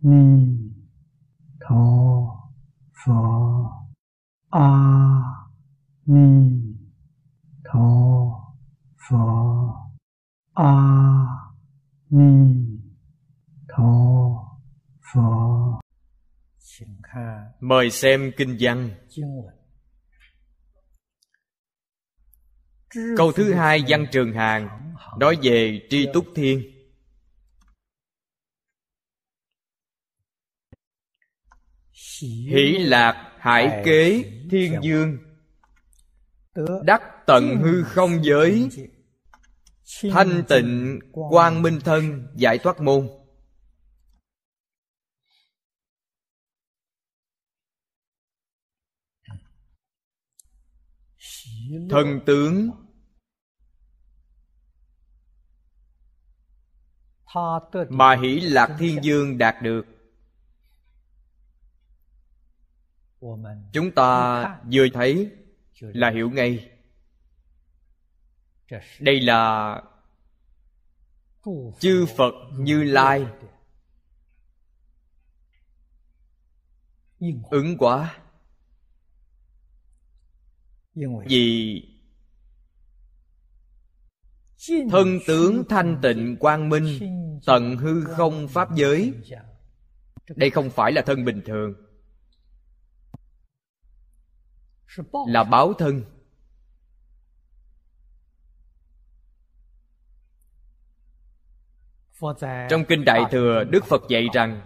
Ni Tho Phật. A Ni Tho Phật. A Ni Tho Phật. Mời xem kinh văn. Câu thứ hai văn Trường Hàng nói về tri túc thiên. Hỷ lạc hải kế thiên dương, đắc tận hư không giới, thanh tịnh quang minh thân giải thoát môn. Thân tướng mà Hỷ Lạc Thiên Dương đạt được, chúng ta vừa thấy là hiểu ngay. Đây là chư Phật Như Lai ứng quả. Vì thân tướng thanh tịnh quang minh tận hư không pháp giới, đây không phải là thân bình thường, là báo thân. Trong Kinh Đại Thừa, Đức Phật dạy rằng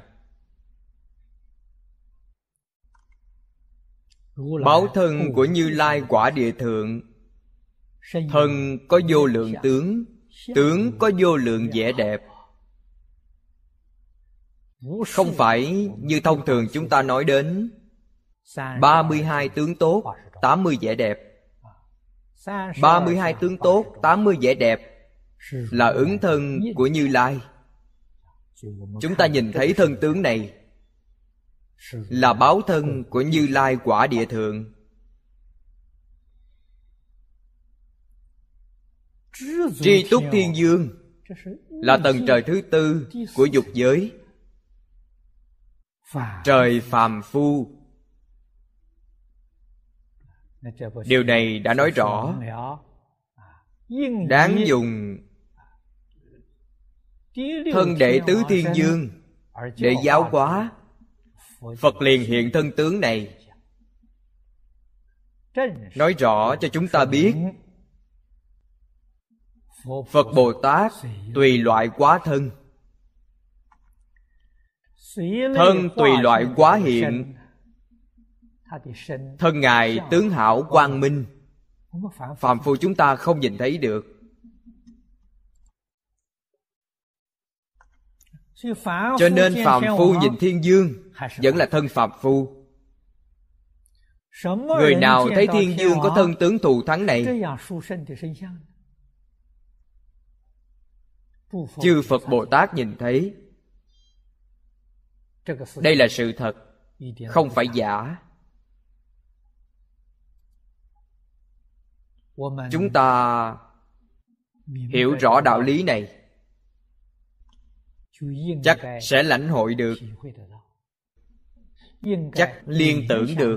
báo thân của Như Lai quả địa thượng, thân có vô lượng tướng, tướng có vô lượng vẻ đẹp. Không phải như thông thường chúng ta nói đến 32 tướng tốt, 80 vẻ đẹp. 32 tướng tốt, 80 vẻ đẹp là ứng thân của Như Lai. Chúng ta nhìn thấy thân tướng này là báo thân của Như Lai quả địa thượng. Tri túc thiên dương là tầng trời thứ tư của dục giới, trời phàm phu. Điều này đã nói rõ, đáng dùng thân đệ tứ thiên dương để giáo hóa. Phật liền hiện thân tướng này, nói rõ cho chúng ta biết Phật Bồ Tát tùy loại quá thân. Thân tùy loại quá hiện, thân Ngài tướng hảo quang minh, phàm phu chúng ta không nhìn thấy được. Cho nên phàm phu nhìn thiên dương vẫn là thân phàm phu. Người nào thấy thiên dương có thân tướng thù thắng này? Chư Phật Bồ Tát nhìn thấy. Đây là sự thật, không phải giả. Chúng ta hiểu rõ đạo lý này, chắc sẽ lãnh hội được, chắc liên tưởng được.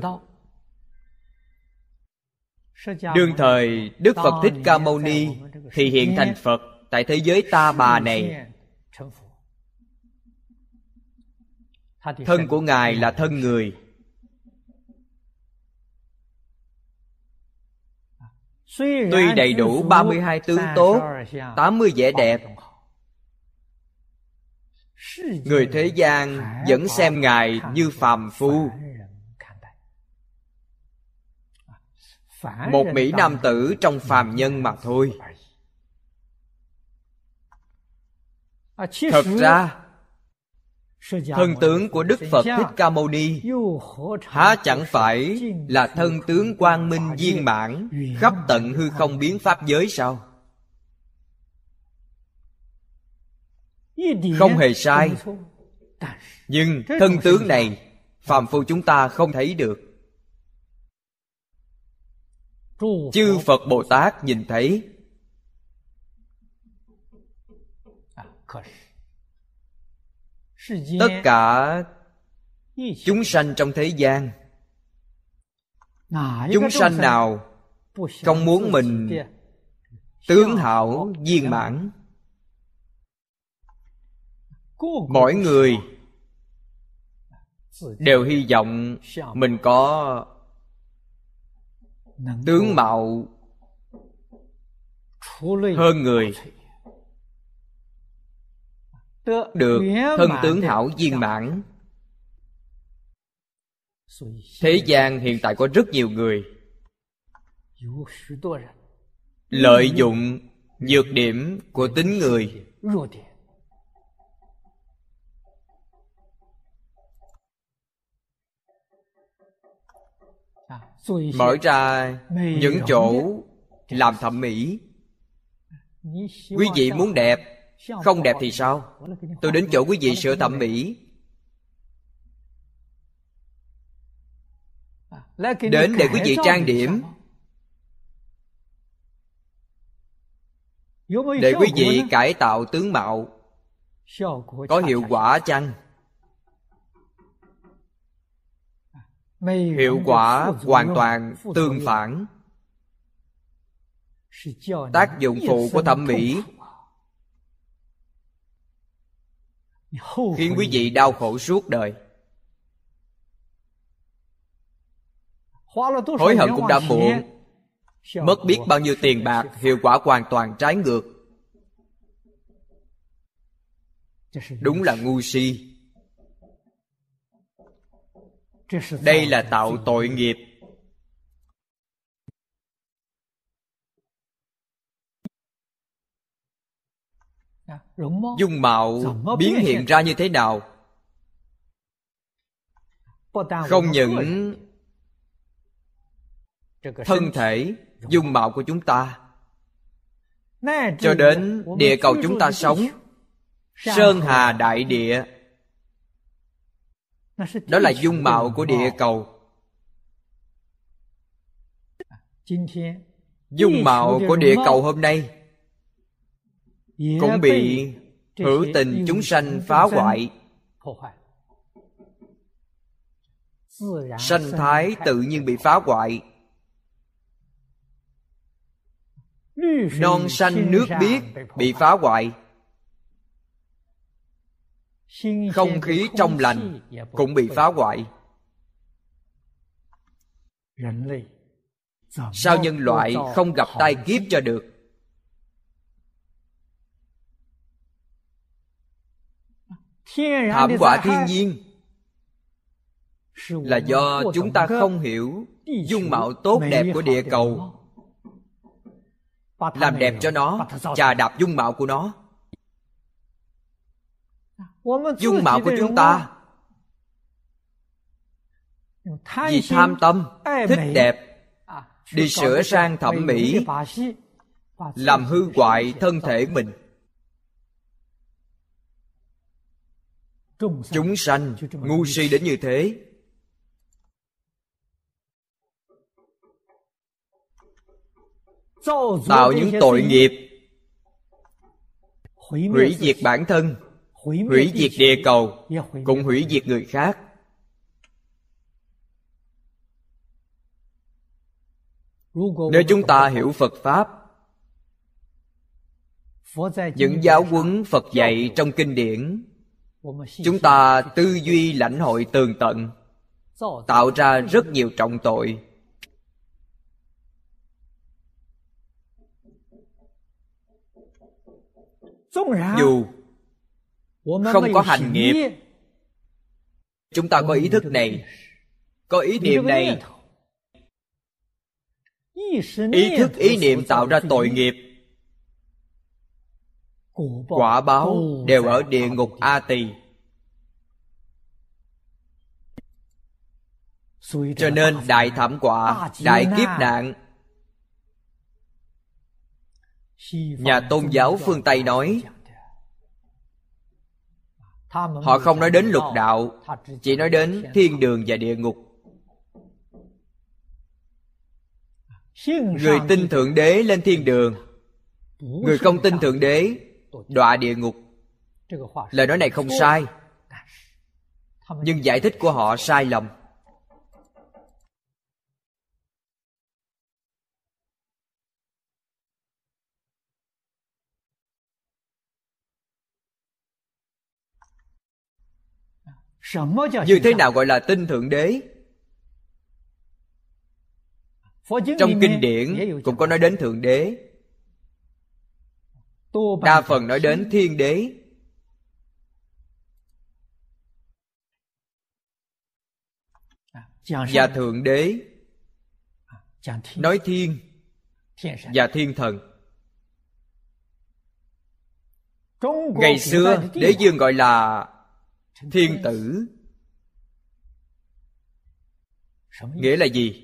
Đương thời Đức Phật Thích Ca Mâu Ni thì hiện thành Phật tại thế giới Ta Bà này. Thân của Ngài là thân người, tuy đầy đủ 32 tướng tốt, 80 vẻ đẹp, người thế gian vẫn xem Ngài như phàm phu. Một mỹ nam tử trong phàm nhân mà thôi. Thật ra thân tướng của Đức Phật Thích Ca Mâu Ni há chẳng phải là thân tướng quang minh viên mãn khắp tận hư không biến pháp giới sao? Không hề sai. Nhưng thân tướng này phàm phu chúng ta không thấy được. Chư Phật Bồ Tát nhìn thấy. tất cả chúng sanh trong thế gian, chúng sanh nào không muốn mình tướng hảo viên mãn? Mỗi người đều hy vọng mình có tướng mạo hơn người, được thân tướng hảo viên mãn. Thế gian hiện tại có rất nhiều người lợi dụng nhược điểm của tính người, mở ra những chỗ làm thẩm mỹ. Quý vị muốn đẹp, không đẹp thì sao? Tôi đến chỗ quý vị sửa thẩm mỹ, đến để quý vị trang điểm, để quý vị cải tạo tướng mạo. Có hiệu quả chăng? Hiệu quả hoàn toàn tương phản. Tác dụng phụ của thẩm mỹ khiến quý vị đau khổ suốt đời. Hối hận cũng đã muộn, mất biết bao nhiêu tiền bạc, hiệu quả hoàn toàn trái ngược. Đúng là ngu si. Đây là tạo tội nghiệp. Dung mạo biến hiện ra như thế nào, không những thân thể dung mạo của chúng ta, cho đến địa cầu chúng ta sống, sơn hà đại địa, đó là dung mạo của địa cầu. Dung mạo của địa cầu hôm nay cũng bị hữu tình chúng sanh phá hoại. Sanh thái tự nhiên bị phá hoại. Non xanh nước biếc bị phá hoại. Không khí trong lành cũng bị phá hoại. Sao nhân loại không gặp tai kiếp cho được? Thảm họa thiên nhiên là do chúng ta không hiểu dung mạo tốt đẹp của địa cầu, làm đẹp cho nó, chà đạp dung mạo của nó. Dung mạo của chúng ta vì tham tâm, thích đẹp, đi sửa sang thẩm mỹ, làm hư hoại thân thể mình. Chúng sanh ngu si đến như thế. Tạo những tội nghiệp, hủy diệt bản thân, hủy diệt địa cầu, cũng hủy diệt người khác. Nếu chúng ta hiểu Phật Pháp, những giáo huấn Phật dạy trong kinh điển, chúng ta tư duy lãnh hội tường tận, tạo ra rất nhiều trọng tội. Dù không có hành nghiệp, chúng ta có ý thức này, có ý niệm này. Ý thức ý niệm tạo ra tội nghiệp, quả báo đều ở địa ngục A Tỳ. Cho nên đại thảm họa, đại kiếp nạn. Nhà tôn giáo phương Tây nói, họ không nói đến lục đạo, chỉ nói đến thiên đường và địa ngục. Người tin Thượng Đế lên thiên đường, người không tin Thượng Đế đọa địa ngục. Lời nói này không sai, nhưng giải thích của họ sai lầm. Như thế nào gọi là tin Thượng Đế? Trong kinh điển cũng có nói đến Thượng Đế, đa phần nói đến Thiên Đế. Và Thượng Đế nói Thiên và Thiên Thần. Ngày xưa Đế Vương gọi là Thiên Tử. Nghĩa là gì?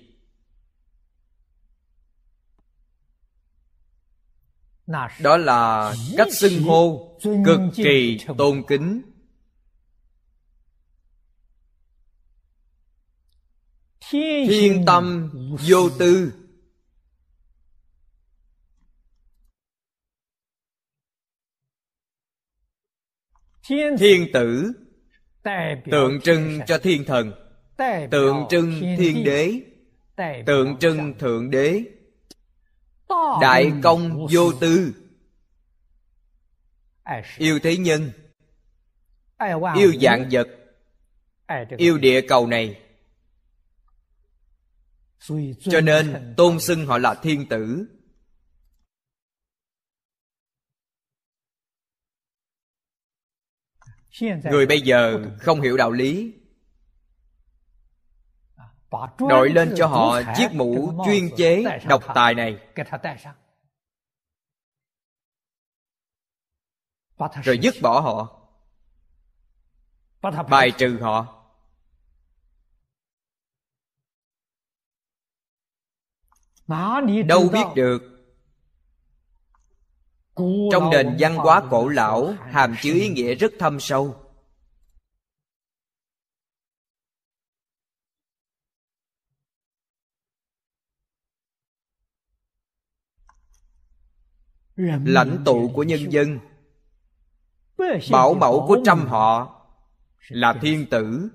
Đó là cách xưng hô cực kỳ tôn kính. Thiên tâm vô tư. Thiên tử tượng trưng cho Thiên Thần, tượng trưng Thiên Đế, tượng trưng Thượng Đế. Đại công vô tư, yêu thế nhân, yêu vạn vật, yêu địa cầu này. Cho nên tôn xưng họ là Thiên Tử. Người bây giờ không hiểu đạo lý, đội lên cho họ chiếc mũ chuyên chế độc tài này, rồi dứt bỏ họ, bài trừ họ. Đâu biết được trong nền văn hóa cổ lão hàm chứa ý nghĩa rất thâm sâu. Lãnh tụ của nhân dân, bảo mẫu của trăm họ là Thiên Tử.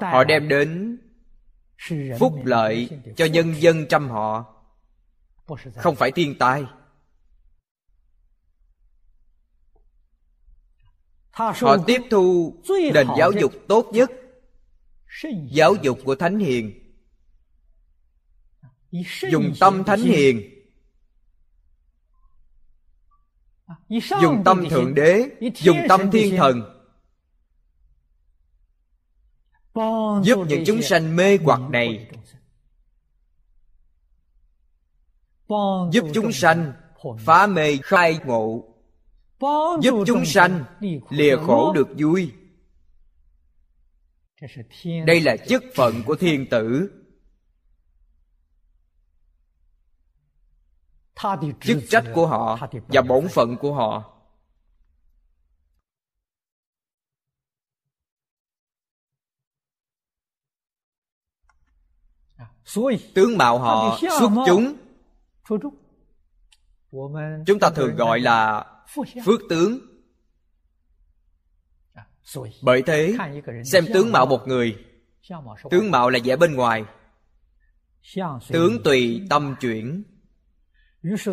Họ đem đến phúc lợi cho nhân dân trăm họ, không phải thiên tai. Họ tiếp thu nền giáo dục tốt nhất, giáo dục của Thánh Hiền, dùng tâm Thánh Hiền, dùng tâm Thượng Đế, dùng tâm Thiên Thần, giúp những chúng sanh mê hoặc này, giúp chúng sanh phá mê khai ngộ, giúp chúng sanh lìa khổ được vui. Đây là chức phận của Thiên Tử. Chức trách của họ và bổn phận của họ. Tướng mạo họ xuất chúng, chúng ta thường gọi là phước tướng. Bởi thế, xem tướng mạo một người, tướng mạo là vẻ bên ngoài, tướng tùy tâm chuyển.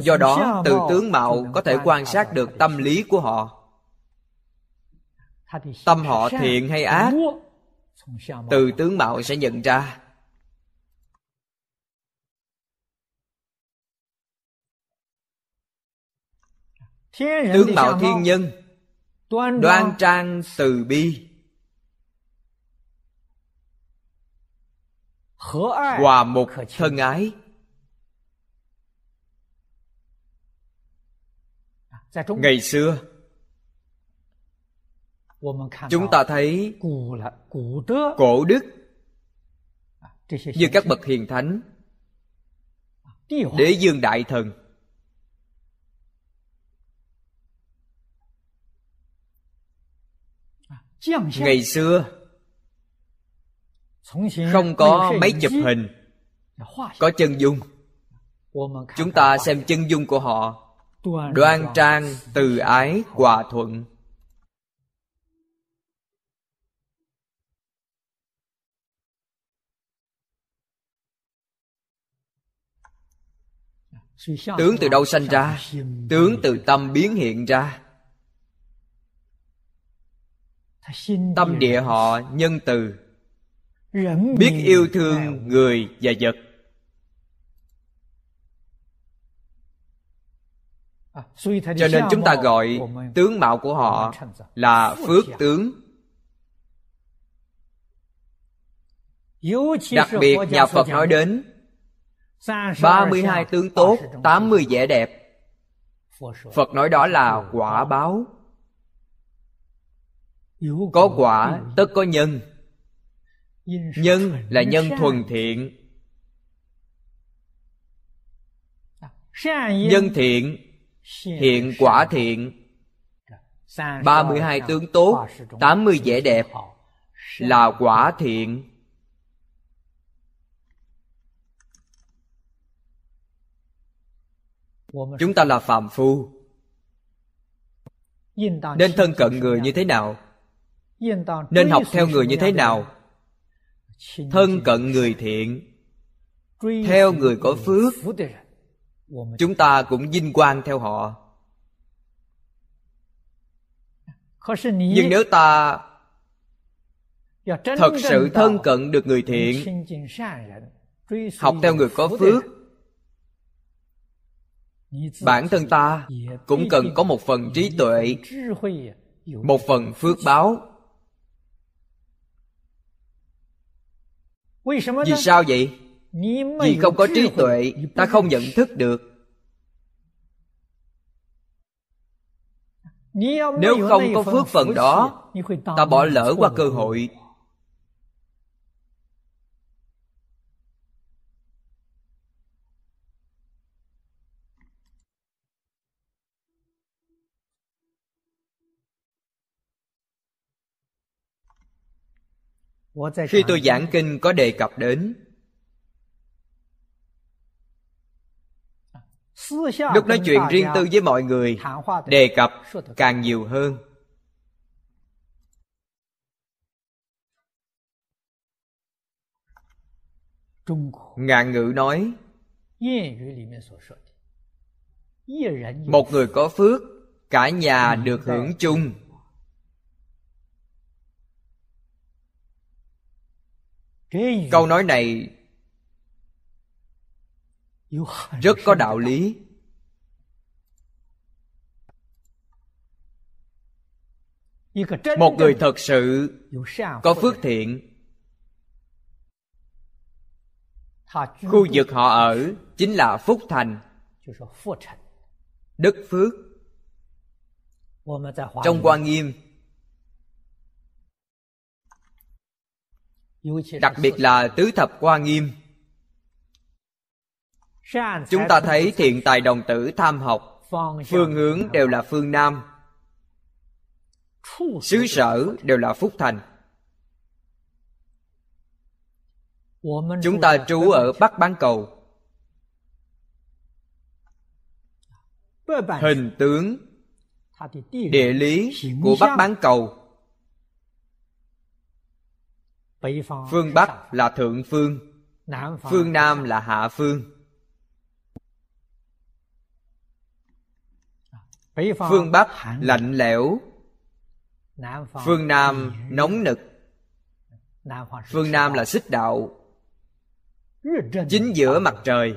Do đó, từ tướng mạo có thể quan sát được tâm lý của họ. Tâm họ thiện hay ác, từ tướng mạo sẽ nhận ra. Tướng mạo thiên nhân, đoan trang từ bi, hòa mục thân ái. Ngày xưa chúng ta thấy cổ đức như các bậc hiền thánh, Đế Vương Đại Thần, ngày xưa không có máy chụp hình, có chân dung. Chúng ta xem chân dung của họ đoan trang, từ ái, hòa thuận. Tướng từ đâu sanh ra? Tướng từ tâm biến hiện ra. Tâm địa họ nhân từ, biết yêu thương người và vật. Cho nên chúng ta gọi tướng mạo của họ là phước tướng. Đặc biệt nhà Phật nói đến 32 tướng tốt, 80 vẻ đẹp. Phật nói đó là quả báo. Có quả tất có nhân. Nhân là nhân thuần thiện. Nhân thiện hiện quả thiện. 32 tướng tốt, 80 vẻ đẹp là quả thiện. Chúng ta là phàm phu, nên thân cận người như thế nào, nên học theo người như thế nào? Thân cận người thiện, theo người có phước, chúng ta cũng vinh quang theo họ. Nhưng nếu ta thật sự thân cận được người thiện, học theo người có phước, bản thân ta cũng cần có một phần trí tuệ, một phần phước báo. Vì sao vậy? Vì không có trí tuệ, ta không nhận thức được. Nếu không có phước phần đó, ta bỏ lỡ qua cơ hội. Khi tôi giảng kinh có đề cập đến, lúc nói chuyện riêng tư với mọi người, đề cập càng nhiều hơn. Ngạn ngữ nói, một người có phước, cả nhà được hưởng chung. Câu nói này rất có đạo lý. Một người thật sự có phước thiện, khu vực họ ở chính là Phúc Thành, đất phước. Trong Hoa Nghiêm, đặc biệt là Tứ Thập Hoa Nghiêm, chúng ta thấy thiện tài đồng tử tham học, phương hướng đều là phương Nam, xứ sở đều là Phúc Thành. Chúng ta trú ở Bắc Bán Cầu, hình tướng, địa lý của Bắc Bán Cầu, phương Bắc là thượng phương, phương Nam là hạ phương. Phương Bắc lạnh lẽo, phương Nam nóng nực. Phương Nam là xích đạo, chính giữa mặt trời,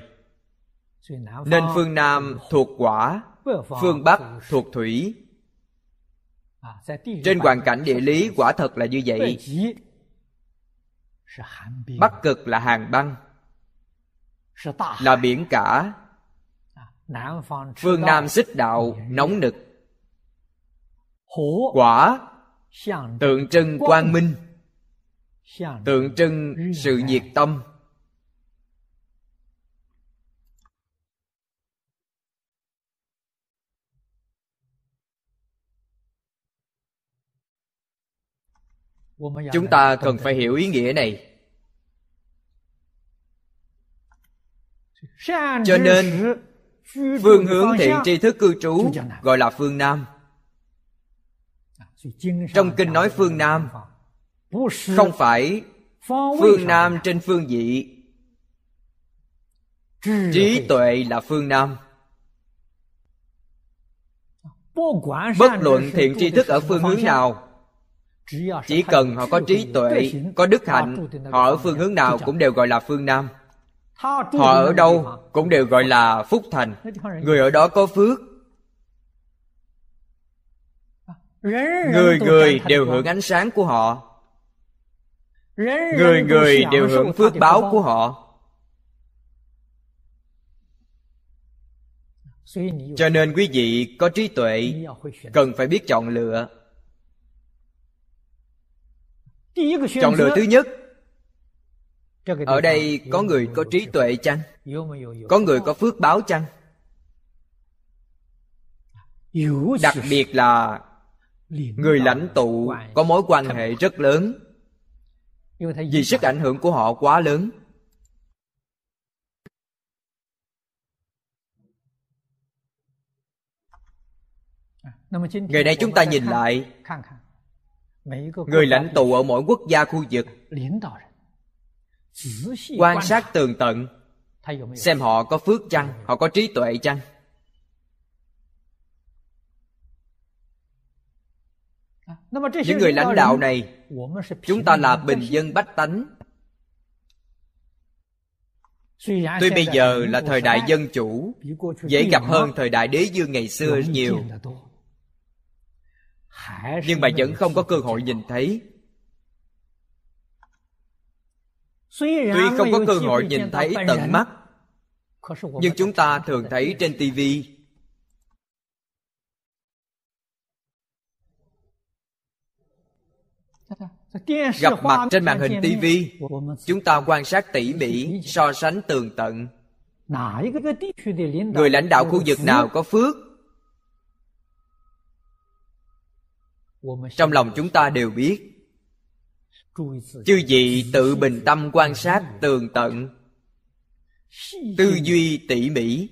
nên phương Nam thuộc hỏa, phương Bắc thuộc thủy. Trên hoàn cảnh địa lý quả thật là như vậy. Bắc cực là hàng băng, là biển cả. Phương Nam xích đạo, nóng nực. Quả tượng trưng quang minh, tượng trưng sự nhiệt tâm. Chúng ta cần phải hiểu ý nghĩa này. Cho nên Phương hướng thiện tri thức cư trú gọi là phương Nam. Trong kinh nói phương Nam không phải phương Nam trên phương vị. Trí tuệ là phương Nam. Bất luận thiện tri thức ở phương hướng nào, chỉ cần họ có trí tuệ, có đức hạnh, họ ở phương hướng nào cũng đều gọi là phương Nam. Họ ở đâu cũng đều gọi là Phúc Thành. Người ở đó có phước, người người đều hưởng ánh sáng của họ, người người đều hưởng phước báo của họ. Cho nên quý vị có trí tuệ cần phải biết chọn lựa. Chọn lựa thứ nhất, ở đây có người có trí tuệ chăng? Có người có phước báo chăng? Đặc biệt là người lãnh tụ có mối quan hệ rất lớn, vì sức ảnh hưởng của họ quá lớn. Ngày nay chúng ta nhìn lại, người lãnh tụ ở mỗi quốc gia khu vực, quan sát tường tận, xem họ có phước chăng, họ có trí tuệ chăng. Những người lãnh đạo này, chúng ta là bình dân bách tánh. Tuy bây giờ là thời đại dân chủ, dễ gặp hơn thời đại đế vương ngày xưa nhiều, nhưng mà vẫn không có cơ hội nhìn thấy. Tuy không có cơ hội nhìn thấy tận mắt, nhưng chúng ta thường thấy trên TV. Gặp mặt trên màn hình TV, chúng ta quan sát tỉ mỉ, so sánh tường tận. Người lãnh đạo khu vực nào có phước, trong lòng chúng ta đều biết. Chư vị tự bình tâm quan sát tường tận, tư duy tỉ mỉ.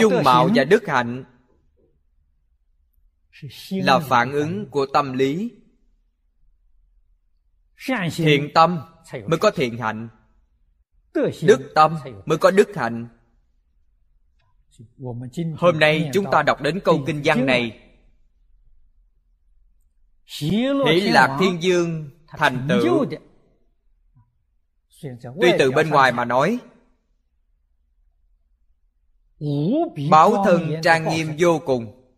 Dung mạo và đức hạnh là phản ứng của tâm lý. Thiện tâm mới có thiện hạnh, đức tâm mới có đức hạnh. Hôm nay chúng ta đọc đến câu kinh văn này, hỷ lạc thiên vương thành tựu. Tuy từ bên ngoài mà nói, báo thân trang nghiêm vô cùng.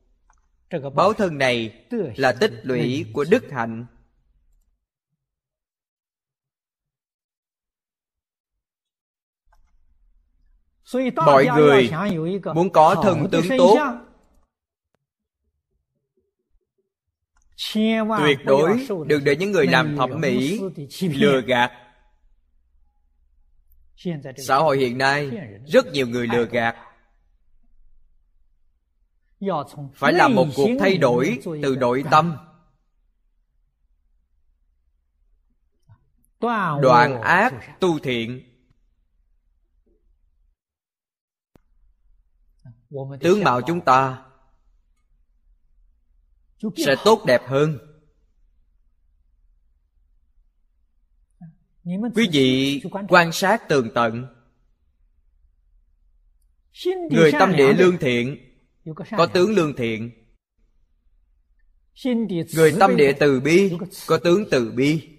Báo thân này là tích lũy của đức hạnh. Mọi người muốn có thân tướng tốt, tuyệt đối đừng để những người làm thẩm mỹ lừa gạt. Xã hội hiện nay rất nhiều người lừa gạt. Phải làm một cuộc thay đổi từ nội tâm, đoạn ác tu thiện. Tướng mạo chúng ta sẽ tốt đẹp hơn. Quý vị quan sát tường tận, người tâm địa lương thiện có tướng lương thiện, người tâm địa từ bi có tướng từ bi.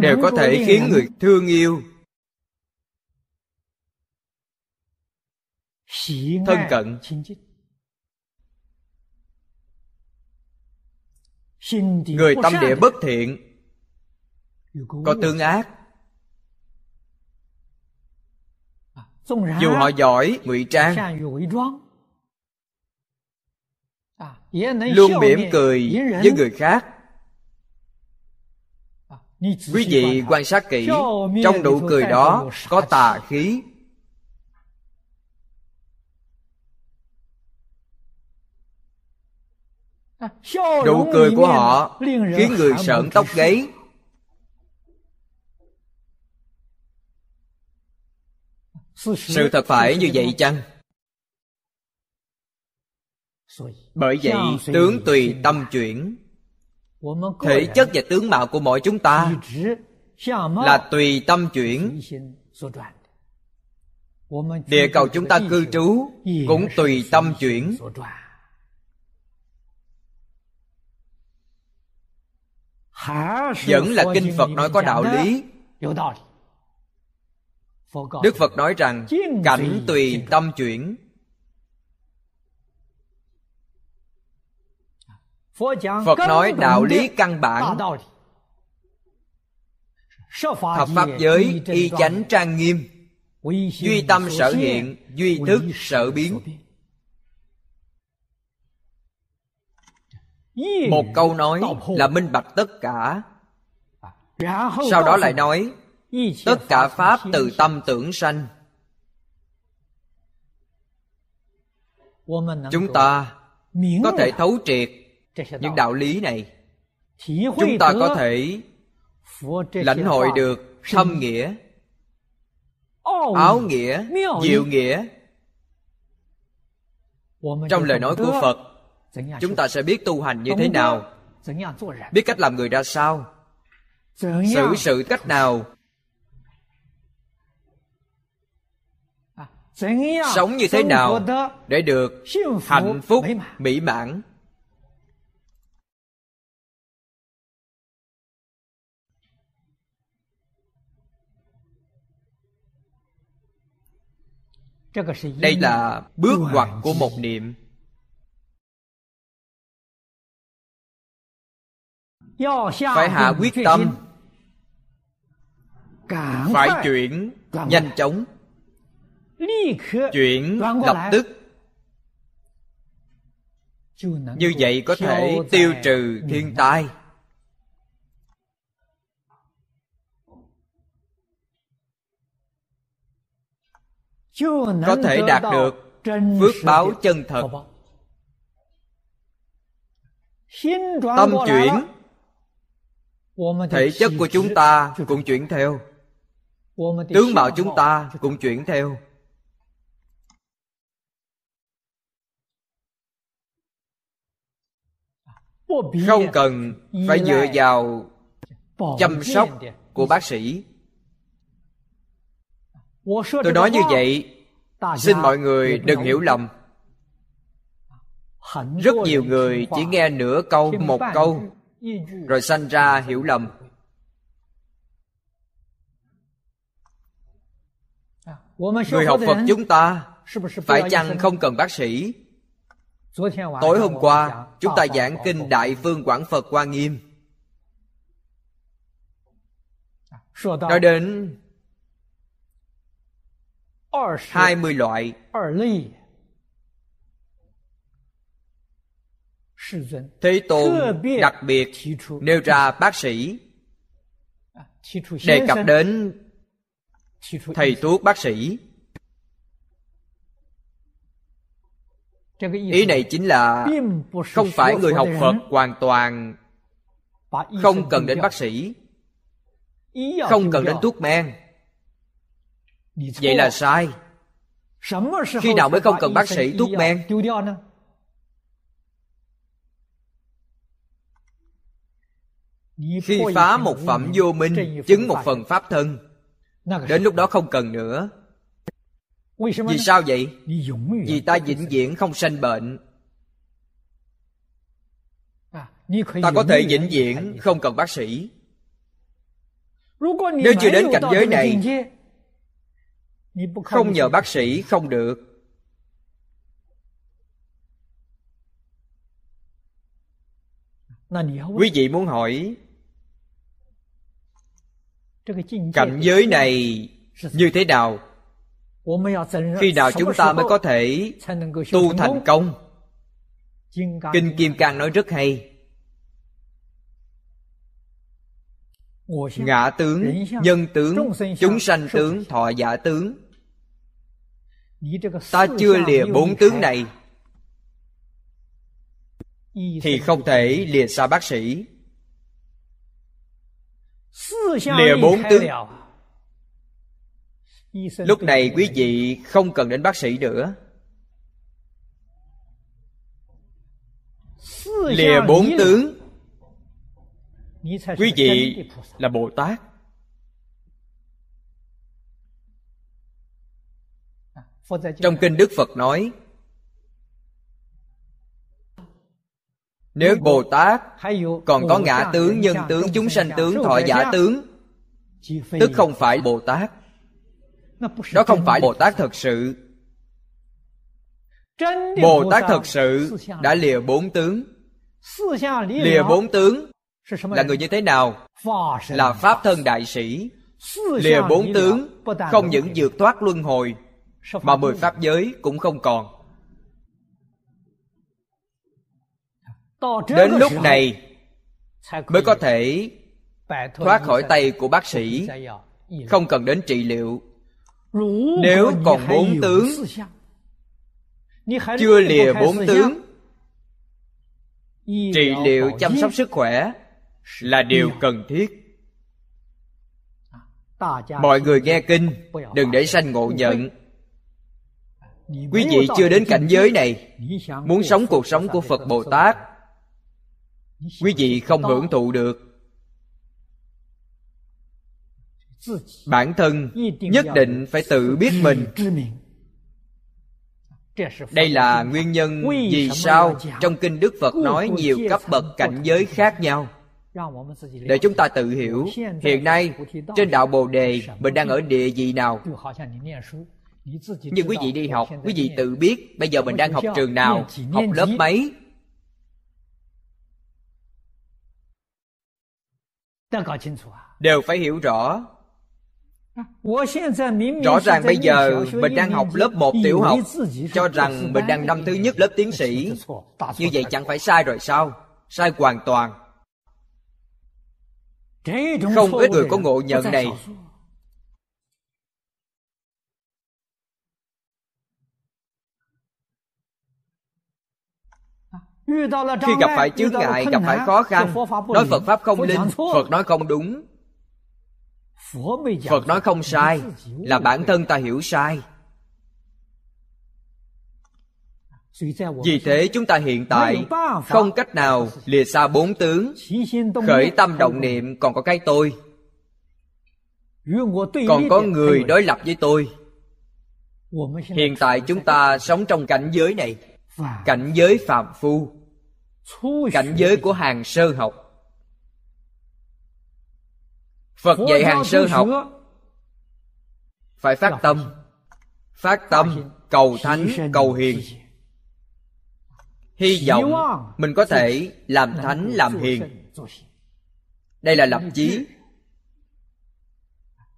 Đều có thể khiến người thương yêu, thân cận. Người tâm địa bất thiện có tướng ác. Dù họ giỏi ngụy trang, luôn mỉm cười với người khác. Quý vị quan sát kỹ, trong nụ cười đó có tà khí. Nụ cười của họ khiến người sởn tóc gáy. Sự thật phải như vậy chăng? Bởi vậy, tướng tùy tâm chuyển. Thể chất và tướng mạo của mỗi chúng ta là tùy tâm chuyển. Địa cầu chúng ta cư trú cũng tùy tâm chuyển. Vẫn là Kinh Phật nói có đạo lý. Đức Phật nói rằng cảnh tùy tâm chuyển. Phật nói đạo lý căn bản. Thập pháp giới y chánh trang nghiêm. Duy tâm sở hiện, duy thức sở biến. Một câu nói là minh bạch tất cả. Sau đó lại nói tất cả pháp từ tâm tưởng sanh. Chúng ta có thể thấu triệt những đạo lý này. Chúng ta có thể lãnh hội được thâm nghĩa, áo nghĩa, diệu nghĩa. Trong lời nói của Phật, chúng ta sẽ biết tu hành như thế nào, biết cách làm người ra sao, xử sự cách nào, sống như thế nào để được hạnh phúc mỹ mãn. Đây là bước ngoặt của một niệm. Phải hạ quyết tâm, phải chuyển nhanh chóng, chuyển lập tức. Như vậy có thể tiêu trừ thiên tai. Có thể đạt được phước báo chân thật. Tâm chuyển, thể chất của chúng ta cũng chuyển theo, tướng mạo chúng ta cũng chuyển theo. Không cần phải dựa vào chăm sóc của bác sĩ. Tôi nói như vậy, xin mọi người đừng hiểu lầm. Rất nhiều người chỉ nghe nửa câu, một câu, rồi sanh ra hiểu lầm. Người học Phật chúng ta phải chăng không cần bác sĩ? Tối hôm qua, chúng ta giảng Kinh Đại Phương Quảng Phật Hoa Nghiêm. Nói đến 20 loại. Thế Tôn đặc biệt nêu ra bác sĩ, đề cập đến thầy thuốc bác sĩ. Ý này chính là không phải người học Phật hoàn toàn không cần đến bác sĩ, không cần đến thuốc men. Vậy là sai. Khi nào mới không cần bác sĩ, thuốc men? Khi phá một phẩm vô minh, chứng một phần pháp thân, đến lúc đó không cần nữa. Vì sao vậy? Vì ta vĩnh viễn không sanh bệnh. Ta có thể vĩnh viễn không cần bác sĩ. Nếu chưa đến cảnh giới này, không nhờ bác sĩ không được. Quý vị muốn hỏi cảnh giới này như thế nào? Khi nào chúng ta mới có thể tu thành công? Kinh Kim Cang nói rất hay. Ngã tướng, nhân tướng, chúng sanh tướng, thọ giả tướng. Ta chưa lìa 4 tướng này, thì không thể lìa xa bác sĩ. Lìa bốn tướng, lúc này quý vị không cần đến bác sĩ nữa. Lìa bốn tướng, quý vị là Bồ Tát. Trong kinh Đức Phật nói, nếu Bồ Tát còn có ngã tướng, nhân tướng, chúng sanh tướng, thọ giả tướng, tức không phải Bồ Tát. Đó không phải Bồ Tát thật sự. Bồ Tát thật sự đã lìa bốn tướng. Lìa bốn tướng là người như thế nào? Là Pháp thân đại sĩ. Lìa bốn tướng không những vượt thoát luân hồi, mà 10 Pháp giới cũng không còn. Đến lúc này mới có thể thoát khỏi tay của bác sĩ, không cần đến trị liệu. Nếu còn bốn tướng, chưa lìa bốn tướng, trị liệu chăm sóc sức khỏe là điều cần thiết. Mọi người nghe kinh đừng để sanh ngộ nhận. Quý vị chưa đến cảnh giới này, muốn sống cuộc sống của Phật Bồ Tát, quý vị không hưởng thụ được. Bản thân nhất định phải tự biết mình. Đây là nguyên nhân vì sao trong kinh Đức Phật nói nhiều cấp bậc cảnh giới khác nhau, để chúng ta tự hiểu hiện nay trên đạo Bồ Đề mình đang ở địa vị nào. Nhưng quý vị đi học, quý vị tự biết bây giờ mình đang học trường nào, học lớp mấy. Đều phải hiểu rõ. Rõ ràng bây giờ mình đang học lớp 1 tiểu học, cho rằng mình đang năm thứ nhất lớp tiến sĩ. Như vậy chẳng phải sai rồi sao? Sai hoàn toàn. Không ít người có ngộ nhận này. Khi gặp phải chướng ngại, gặp phải khó khăn, nói Phật Pháp không linh, Phật nói không đúng, Phật nói không sai, là bản thân ta hiểu sai. Vì thế chúng ta hiện tại không cách nào lìa xa bốn tướng. Khởi tâm động niệm còn có cái tôi, còn có người đối lập với tôi. Hiện tại chúng ta sống trong cảnh giới này, cảnh giới phàm phu, cảnh giới của hàng sơ học. Phật dạy hàng sơ học phải phát tâm, phát tâm cầu thánh, cầu hiền. Hy vọng mình có thể làm thánh, làm hiền. Đây là lập chí.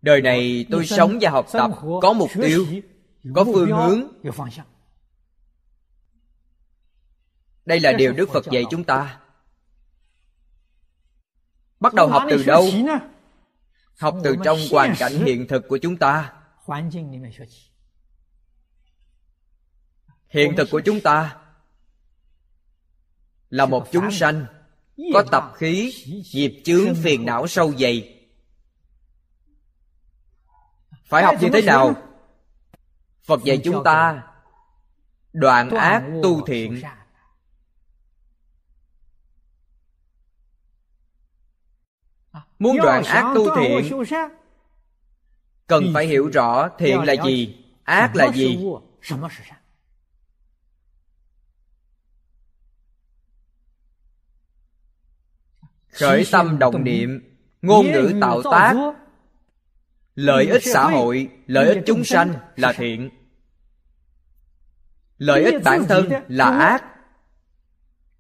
Đời này tôi sống và học tập có mục tiêu, có phương hướng. Đây là điều Đức Phật dạy chúng ta. Bắt đầu học từ đâu? Học từ trong hoàn cảnh hiện thực của chúng ta. Hiện thực của chúng ta là một chúng sanh có tập khí, nghiệp chướng, phiền não sâu dày. Phải học như thế nào? Phật dạy chúng ta đoạn ác tu thiện. Muốn đoạn ác tu thiện, cần phải hiểu rõ thiện là gì, ác là gì. Khởi tâm động niệm, ngôn ngữ tạo tác, lợi ích xã hội, lợi ích chúng sanh là thiện, lợi ích bản thân là ác.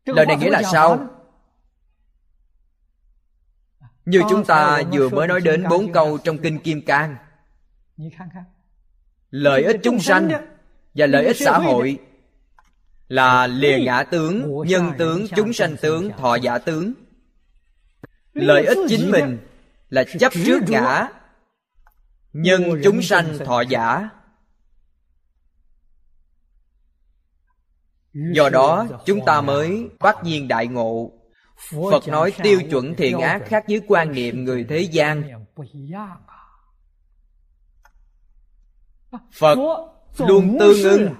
Lời này nghĩa là sao? Như chúng ta vừa mới nói đến 4 câu trong Kinh Kim Cang, lợi ích chúng sanh và lợi ích xã hội là lìa ngã tướng, nhân tướng, chúng sanh tướng, thọ giả tướng. Lợi ích chính mình là chấp trước ngã, nhân chúng sanh, thọ giả. Do đó chúng ta mới phát nhiên đại ngộ. Phật nói tiêu chuẩn thiện ác khác với quan niệm người thế gian. Phật luôn tương ưng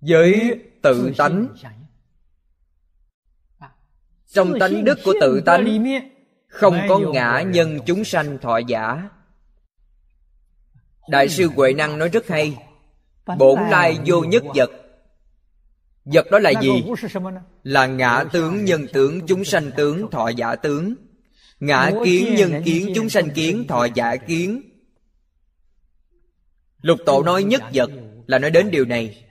với tự tánh. Trong tánh đức của tự tánh không có ngã nhân chúng sanh thọ giả. Đại sư Huệ Năng nói rất hay: bổn lai vô nhất vật. Vật đó là gì? Là ngã tướng, nhân tướng, chúng sanh tướng, thọ giả tướng. Ngã kiến, nhân kiến, chúng sanh kiến, thọ giả kiến. Lục Tổ nói nhất vật là nói đến điều này,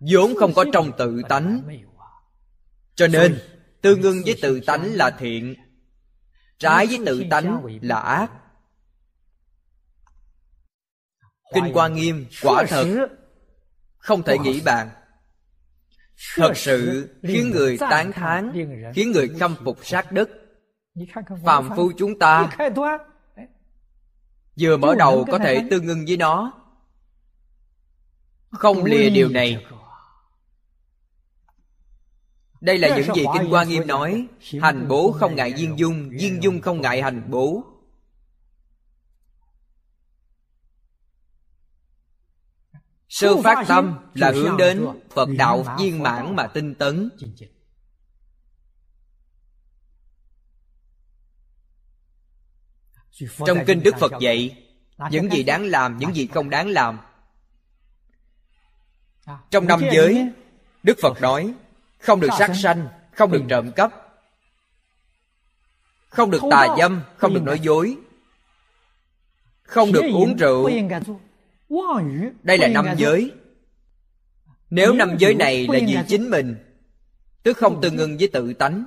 vốn không có trong tự tánh. Cho nên tương ưng với tự tánh là thiện, trái với tự tánh là ác. Kinh Hoa Nghiêm quả thật không thể nghĩ bàn, thật sự khiến người tán thán, khiến người khâm phục sát đức. Phàm phu chúng ta vừa mở đầu có thể tương ưng với nó, không lìa điều này. Đây là những gì Kinh Hoa Nghiêm nói: hành bố không ngại viên dung, viên dung không ngại hành bố. Sơ phát tâm là hướng đến Phật đạo viên mãn mà tinh tấn. Trong kinh Đức Phật dạy những gì đáng làm, những gì không đáng làm. Trong năm giới, Đức Phật nói không được sát sanh, không được trộm cắp, không được tà dâm, không được nói dối, không được uống rượu. Đây là năm giới. Nếu năm giới này là vì chính mình, tức không tương ưng với tự tánh.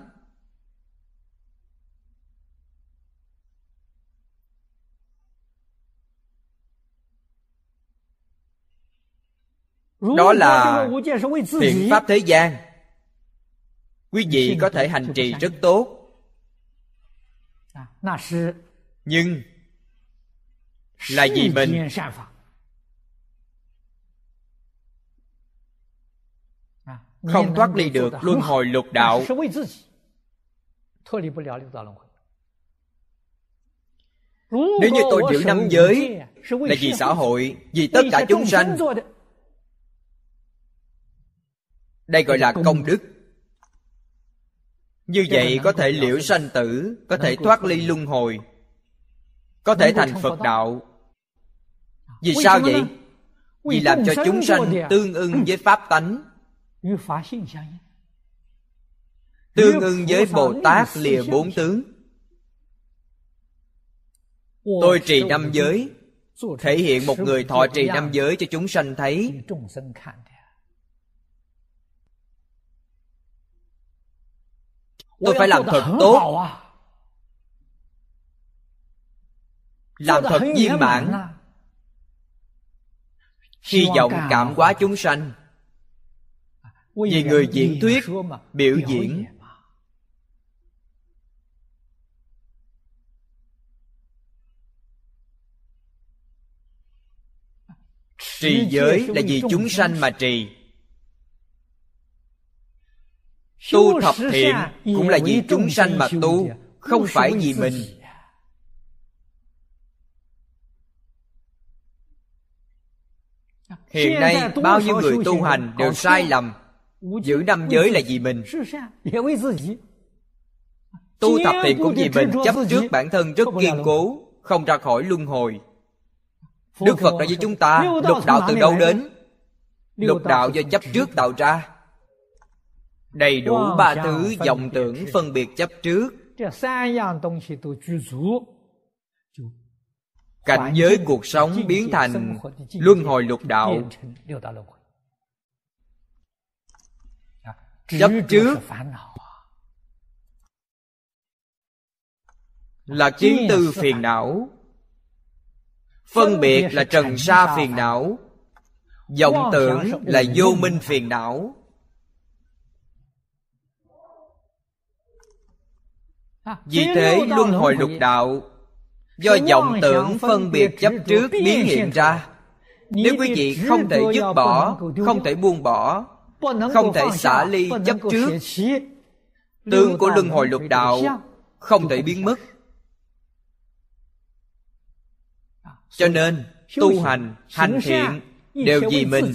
Đó là thiện pháp thế gian. Quý vị có thể hành trì rất tốt, nhưng là vì mình. Không thoát ly được luân hồi lục đạo. Nếu như tôi giữ năm giới là vì xã hội, vì tất cả chúng sanh, đây gọi là công đức. Như vậy có thể liễu sanh tử, có thể thoát ly luân hồi, có thể thành Phật đạo. Vì sao vậy? Vì làm cho chúng sanh tương ưng với Pháp tánh, tương ưng với Bồ Tát lìa bốn tướng. Tôi trì năm giới, thể hiện một người thọ trì năm giới cho chúng sanh thấy. Tôi phải làm thật tốt, làm thật viên mãn, hy vọng cảm hóa chúng sanh. Vì người diễn thuyết, biểu diễn. Trì giới là vì chúng sanh mà trì. Tu thập thiện cũng là vì chúng sanh mà tu, không phải vì mình. Hiện nay bao nhiêu người tu hành đều sai lầm, giữ năm giới là vì mình, tu thập thiện cũng vì mình, chấp trước bản thân rất kiên cố, không ra khỏi luân hồi. Đức Phật nói với chúng ta, lục đạo từ đâu đến? Lục đạo do chấp trước tạo ra. Đầy đủ ba thứ vọng tưởng phân biệt chấp trước. Cảnh giới cuộc sống biến thành luân hồi lục đạo. Chấp trước là kiến tư phiền não, phân biệt là trần sa phiền não, vọng tưởng là vô minh phiền não. Vì thế luân hồi lục đạo do vọng tưởng phân biệt chấp trước biến hiện ra. Nếu quý vị không thể dứt bỏ, không thể buông bỏ, không thể xả ly chấp trước, tướng của luân hồi lục đạo không thể biến mất. Cho nên tu hành, hành thiện đều vì mình.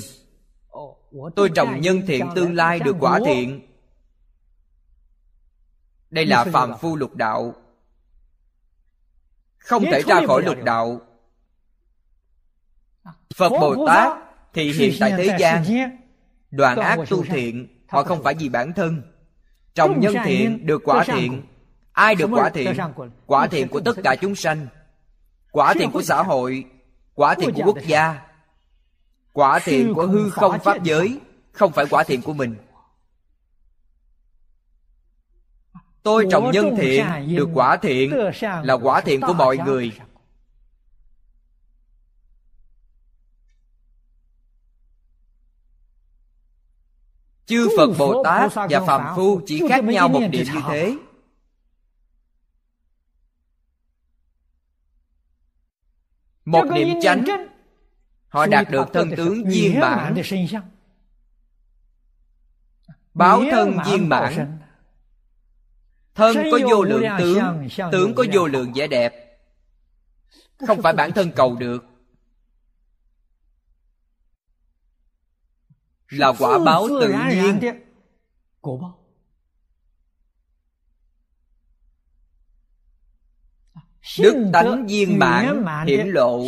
Tôi trồng nhân thiện, tương lai được quả thiện. Đây là phàm phu lục đạo, không thể ra khỏi lục đạo. Phật Bồ Tát thì hiện tại thế gian, đoạn ác tu thiện. Họ không phải vì bản thân. Trồng nhân thiện được quả thiện. Ai được quả thiện? Quả thiện của tất cả chúng sanh, quả thiện của xã hội, quả thiện của quốc gia, quả thiện của hư không pháp giới. Không phải quả thiện của mình. Tôi trồng nhân thiện được quả thiện, là quả thiện của mọi người. Chư Phật Bồ Tát và phàm phu chỉ khác nhau một điểm như thế. Một điểm chánh, họ đạt được thân tướng viên mãn, báo thân viên mãn. Thân có vô lượng tướng, tướng có vô lượng vẻ đẹp, không phải bản thân cầu được, là quả báo tự nhiên. Đức tánh viên mãn hiển lộ.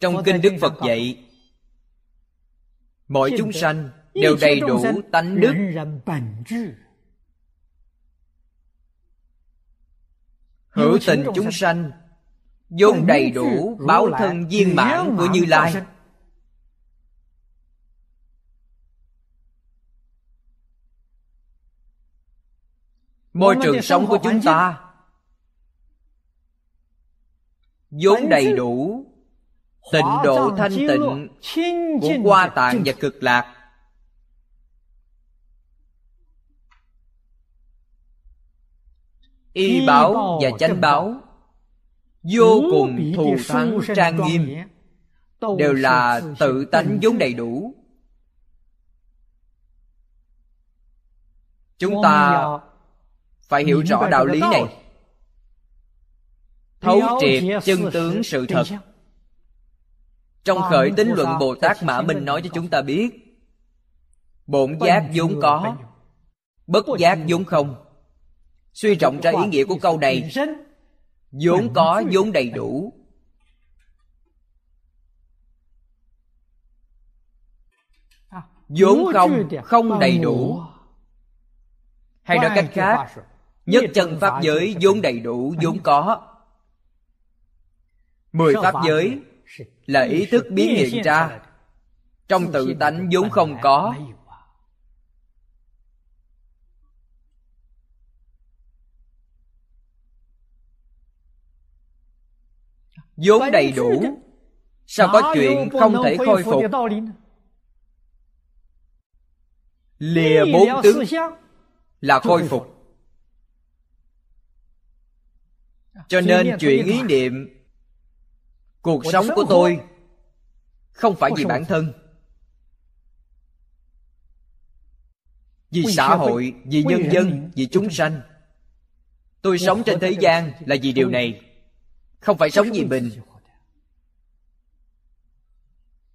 Trong kinh Đức Phật dạy, mọi chúng sanh đều đầy đủ tánh đức. Hữu tình chúng sanh vốn đầy đủ báo thân viên mãn của Như Lai. Môi trường sống của chúng ta vốn đầy đủ tịnh độ thanh tịnh của Hoa Tạng và Cực Lạc. Y báo và chánh báo vô cùng thù thắng trang nghiêm, đều là tự tánh vốn đầy đủ. Chúng ta phải hiểu rõ đạo lý này, thấu triệt chân tướng sự thật. Trong khởi tính luận, Bồ Tát Mã Minh nói cho chúng ta biết, bổn giác vốn có, bất giác vốn không. Suy rộng ra ý nghĩa của câu này, vốn có vốn đầy đủ. Vốn không, không đầy đủ. Hay nói cách khác, nhất chân pháp giới vốn đầy đủ, vốn có. 10 pháp giới là ý thức biến hiện ra, trong tự tánh vốn không có. Vốn đầy đủ, sao có chuyện không thể khôi phục? Lìa 4 tướng là khôi phục. Cho nên chuyện ý niệm cuộc sống của tôi không phải vì bản thân, vì xã hội, vì nhân dân, vì chúng sanh. Tôi sống trên thế gian là vì điều này, không phải sống vì mình,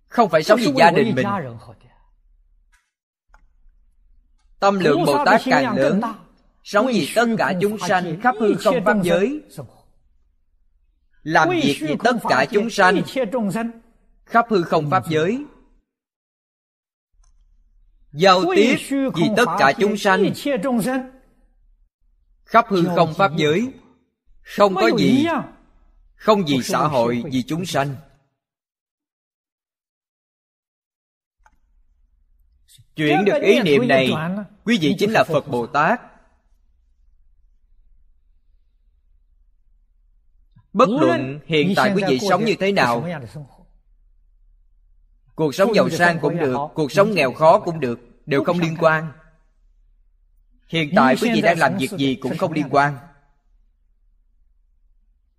không phải sống vì gia đình mình. Tâm lượng Bồ Tát càng lớn, sống vì tất cả chúng sanh khắp hư không pháp giới, làm việc vì tất cả chúng sanh khắp hư không pháp giới, giao tiếp vì tất cả chúng sanh khắp hư không pháp giới. Không có gì không vì xã hội, vì chúng sanh. Chuyển được ý niệm này, quý vị chính là Phật Bồ Tát. Bất luận hiện tại quý vị sống như thế nào, cuộc sống giàu sang cũng được, cuộc sống nghèo khó cũng được, đều không liên quan. Hiện tại quý vị đang làm việc gì cũng không liên quan.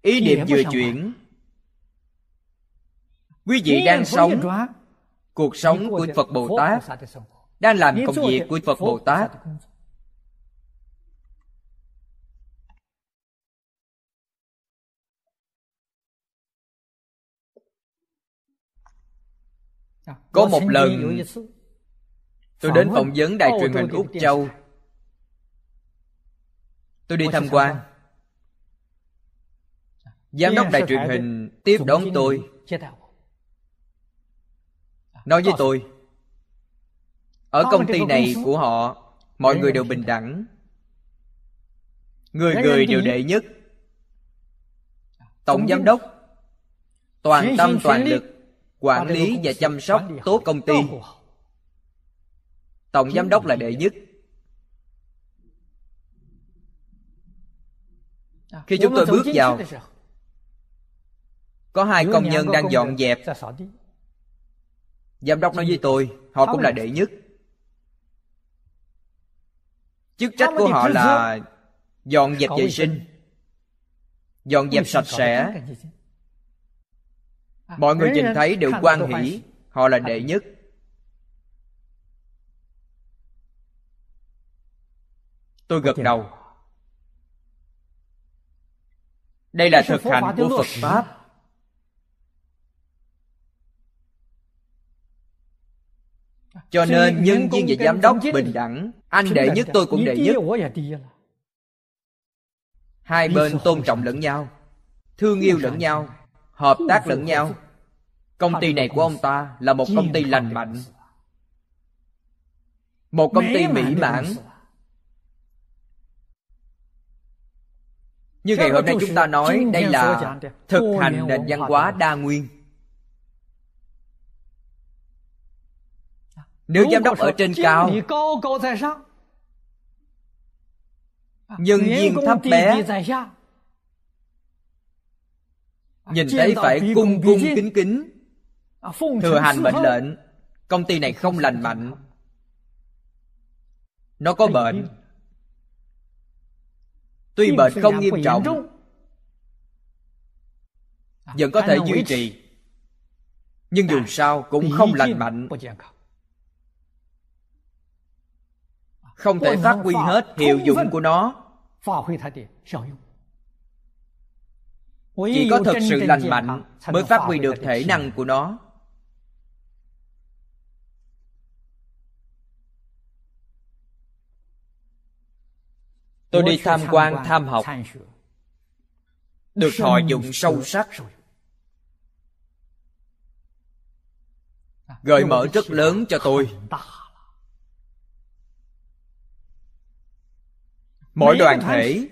Ý niệm vừa chuyển, quý vị đang sống cuộc sống của Phật Bồ Tát, đang làm công việc của Phật Bồ Tát. Có một lần tôi đến phỏng vấn đài truyền hình Úc Châu, tôi đi tham quan. Giám đốc đài truyền hình tiếp đón tôi, nói với tôi, ở công ty này của họ, mọi người đều bình đẳng, người người đều đệ nhất. Tổng giám đốc toàn tâm toàn lực quản lý và chăm sóc tốt công ty. Tổng giám đốc là đệ nhất. Khi chúng tôi bước vào, có hai công nhân đang dọn dẹp. Giám đốc nói với tôi, họ cũng là đệ nhất. Chức trách của họ là dọn dẹp vệ sinh, dọn dẹp sạch sẽ. Mọi người nhìn thấy đều hoan hỉ, họ là đệ nhất. Tôi gật đầu. Đây là thực hành của Phật Pháp. Cho nên nhân viên và giám đốc bình đẳng, anh đệ nhất tôi cũng đệ nhất. Hai bên tôn trọng lẫn nhau, thương yêu lẫn nhau, hợp tác lẫn nhau. Công ty này của ông ta là một công ty lành mạnh, một công ty mỹ mãn. Như ngày hôm nay chúng ta nói, đây là thực hành nền văn hóa đa nguyên. Nếu giám đốc ở trên cao, nhân viên thấp bé, nhìn thấy phải cung cung kính kính, thừa hành mệnh lệnh, công ty này không lành mạnh, nó có bệnh. Tuy bệnh không nghiêm trọng, vẫn có thể duy trì, nhưng dù sao cũng không lành mạnh, không thể phát huy hết hiệu dụng của nó. Chỉ có thực sự lành mạnh mới phát huy được thể năng của nó. Tôi đi tham quan tham học, được thọ dụng sâu sắc, gợi mở rất lớn cho tôi. Mỗi đoàn thể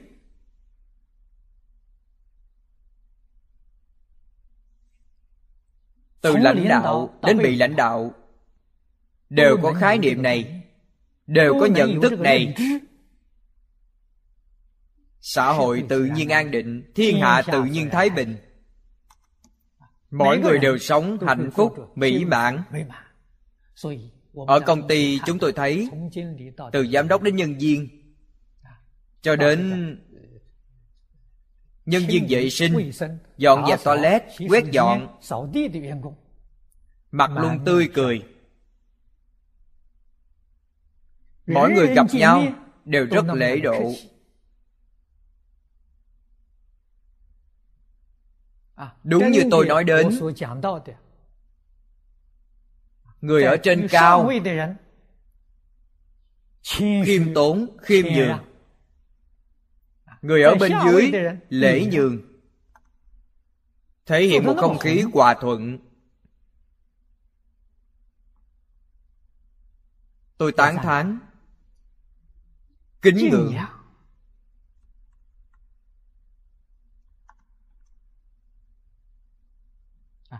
từ lãnh đạo đến bị lãnh đạo đều có khái niệm này, đều có nhận thức này. Xã hội tự nhiên an định, thiên hạ tự nhiên thái bình. Mỗi người đều sống hạnh phúc, mỹ mãn. Ở công ty chúng tôi thấy, từ giám đốc đến nhân viên, cho đến nhân viên vệ sinh, dọn dẹp toilet, quét dọn, mặt luôn tươi cười. Mỗi người gặp nhau đều rất lễ độ. Đúng như tôi nói đến, người ở trên cao khiêm tốn, khiêm nhường. Người ở bên dưới lễ nhường, thể hiện một không khí hòa thuận. Tôi tán thán, kính ngưỡng.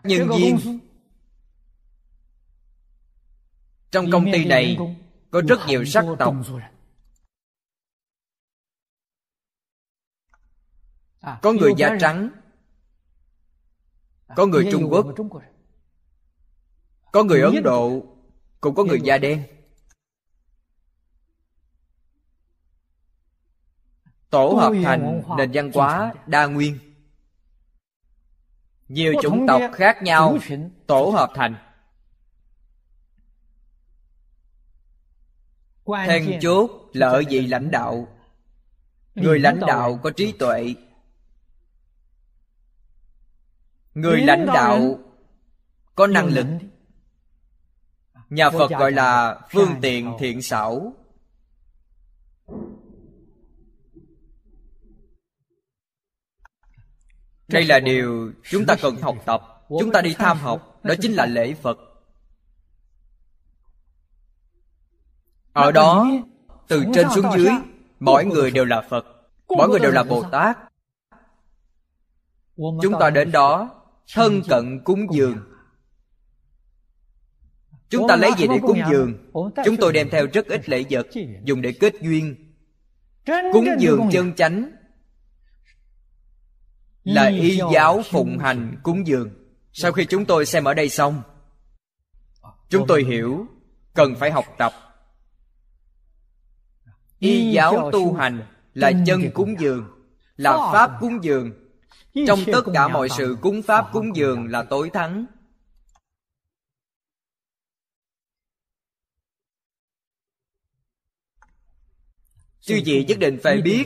Nhân viên trong công ty này có rất nhiều sắc tộc. Có người da trắng, có người Trung Quốc, có người Ấn Độ, cũng có người da đen. Tổ hợp thành nền văn hóa đa nguyên. nhiều chủng tộc khác nhau tổ hợp thành. Then chốt lợi vị lãnh đạo. Người lãnh đạo có trí tuệ, người lãnh đạo có năng lực. Nhà Phật gọi là phương tiện thiện xảo. Đây là điều chúng ta cần học tập. Chúng ta đi tham học, đó chính là lễ Phật. Ở đó, từ trên xuống dưới, mỗi người đều là Phật, mỗi người đều là Bồ Tát. Chúng ta đến đó, thân cận cúng dường. Chúng ta lấy gì để cúng dường? Chúng tôi đem theo rất ít lễ vật, dùng để kết duyên. Cúng dường chân chánh là y giáo phụng hành cúng dường. Sau khi chúng tôi xem ở đây xong, chúng tôi hiểu cần phải học tập. Y giáo tu hành là chân cúng dường, là pháp cúng dường. Trong tất cả mọi sự, cúng pháp cúng dường là tối thắng. Chư vị nhất định phải biết,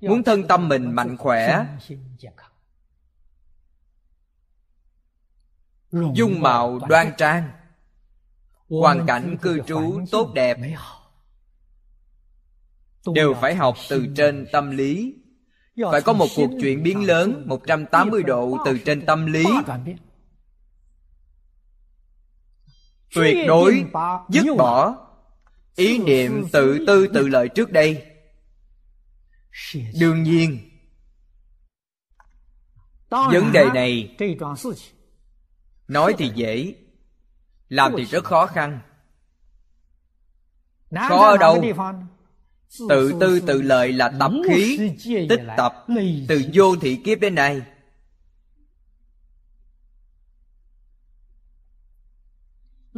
muốn thân tâm mình mạnh khỏe, dung mạo đoan trang, hoàn cảnh cư trú tốt đẹp, đều phải học từ trên tâm lý. Phải có một cuộc chuyển biến lớn 180 độ từ trên tâm lý. Tuyệt đối dứt bỏ ý niệm tự tư tự lợi trước đây. Đương nhiên, vấn đề này nói thì dễ, làm thì rất khó khăn. Khó ở đâu? Tự tư tự lợi là tập khí tích tập từ vô thị kiếp đến nay.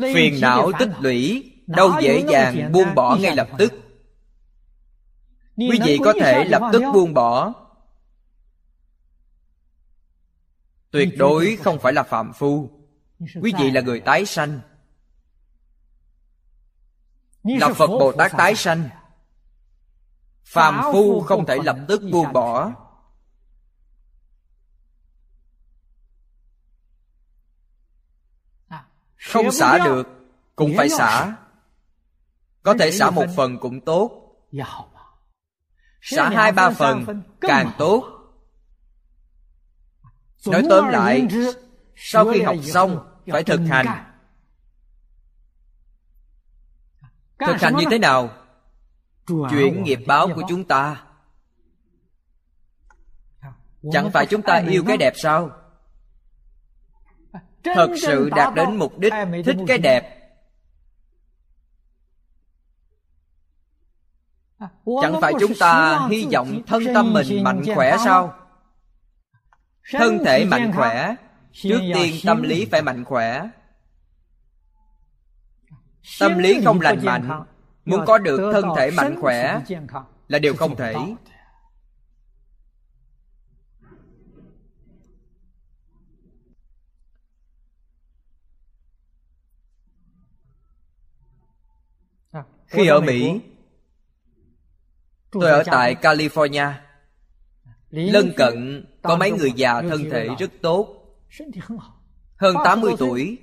Phiền não tích lũy đâu dễ dàng buông bỏ ngay lập tức. Quý vị có thể lập tức buông bỏ, tuyệt đối không phải là phàm phu. Quý vị là người tái sanh, là Phật Bồ Tát tái sanh. Phàm phu không thể lập tức buông bỏ. Không xả được cũng phải xả. Có thể xả một phần cũng tốt, xả 2-3 phần càng tốt. Nói tóm lại, sau khi học xong phải thực hành. Thực hành như thế nào? Chuyển nghiệp báo của chúng ta. Chẳng phải chúng ta yêu cái đẹp sao? Thật sự đạt đến mục đích, thích cái đẹp, chẳng phải chúng ta hy vọng thân tâm mình mạnh khỏe sao? Thân thể mạnh khỏe, trước tiên tâm lý phải mạnh khỏe. Tâm lý không lành mạnh, muốn có được thân thể mạnh khỏe là điều không thể. Khi ở Mỹ, tôi ở tại California, lân cận có mấy người già thân thể rất tốt, hơn 80 tuổi,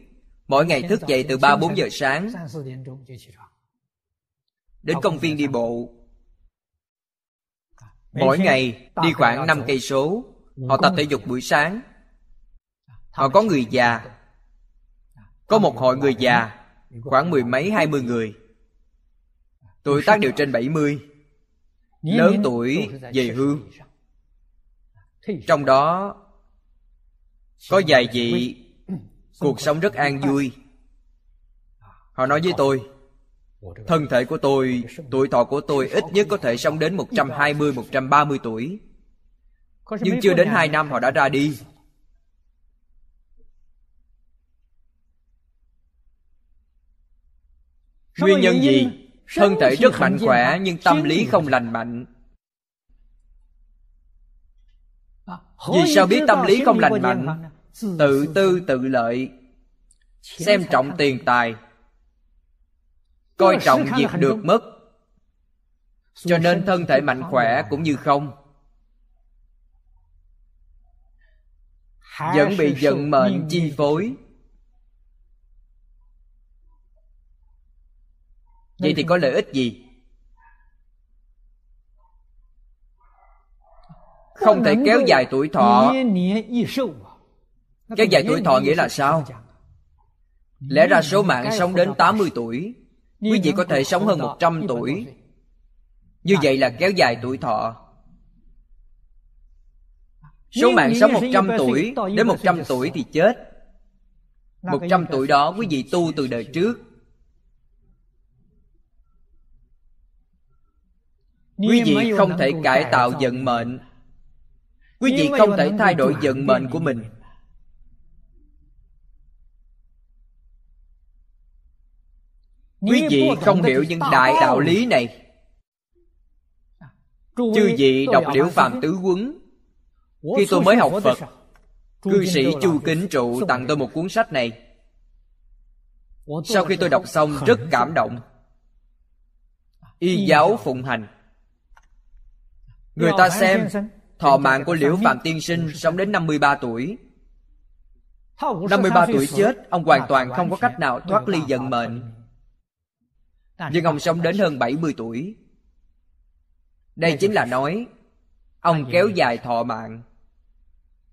mỗi ngày thức dậy từ 3-4 giờ sáng, đến công viên đi bộ. Mỗi ngày đi khoảng 5 cây số, họ tập thể dục buổi sáng. Họ có người già, có một hội người già, khoảng 20 người, tuổi tác đều trên 70, lớn tuổi về hưu. Trong đó có vài vị cuộc sống rất an vui. Họ nói với tôi, thân thể của tôi, tuổi thọ của tôi ít nhất có thể sống đến 120-130 tuổi. Nhưng chưa đến 2 năm họ đã ra đi. Nguyên nhân gì? Thân thể rất mạnh khỏe nhưng tâm lý không lành mạnh. Vì sao biết tâm lý không lành mạnh? tự tư tự lợi, xem trọng tiền tài, coi trọng việc được mất, cho nên thân thể mạnh khỏe cũng như không, vẫn bị vận mệnh chi phối. Vậy thì có lợi ích gì? Không thể kéo dài tuổi thọ. Kéo dài tuổi thọ nghĩa là sao? Lẽ ra số mạng sống đến 80 tuổi, quý vị có thể sống hơn 100 tuổi. Như vậy là kéo dài tuổi thọ. Số mạng sống 100 tuổi, đến 100 tuổi thì chết. 100 tuổi đó quý vị tu từ đời trước. Quý vị không thể cải tạo vận mệnh. Quý vị không thể thay đổi vận mệnh của mình. Quý vị không hiểu những đại đạo lý này. Chư vị đọc Liễu Phạm Tứ Quấn. Khi tôi mới học Phật, cư sĩ Chu Kính Trụ tặng tôi một cuốn sách này. Sau khi tôi đọc xong rất cảm động. Y giáo phụng hành. Người ta xem thọ mạng của Liễu Phạm Tiên Sinh sống đến 53 tuổi. 53 tuổi chết, ông hoàn toàn không có cách nào thoát ly vận mệnh. Nhưng ông sống đến hơn 70 tuổi. Đây chính là nói ông kéo dài thọ mạng.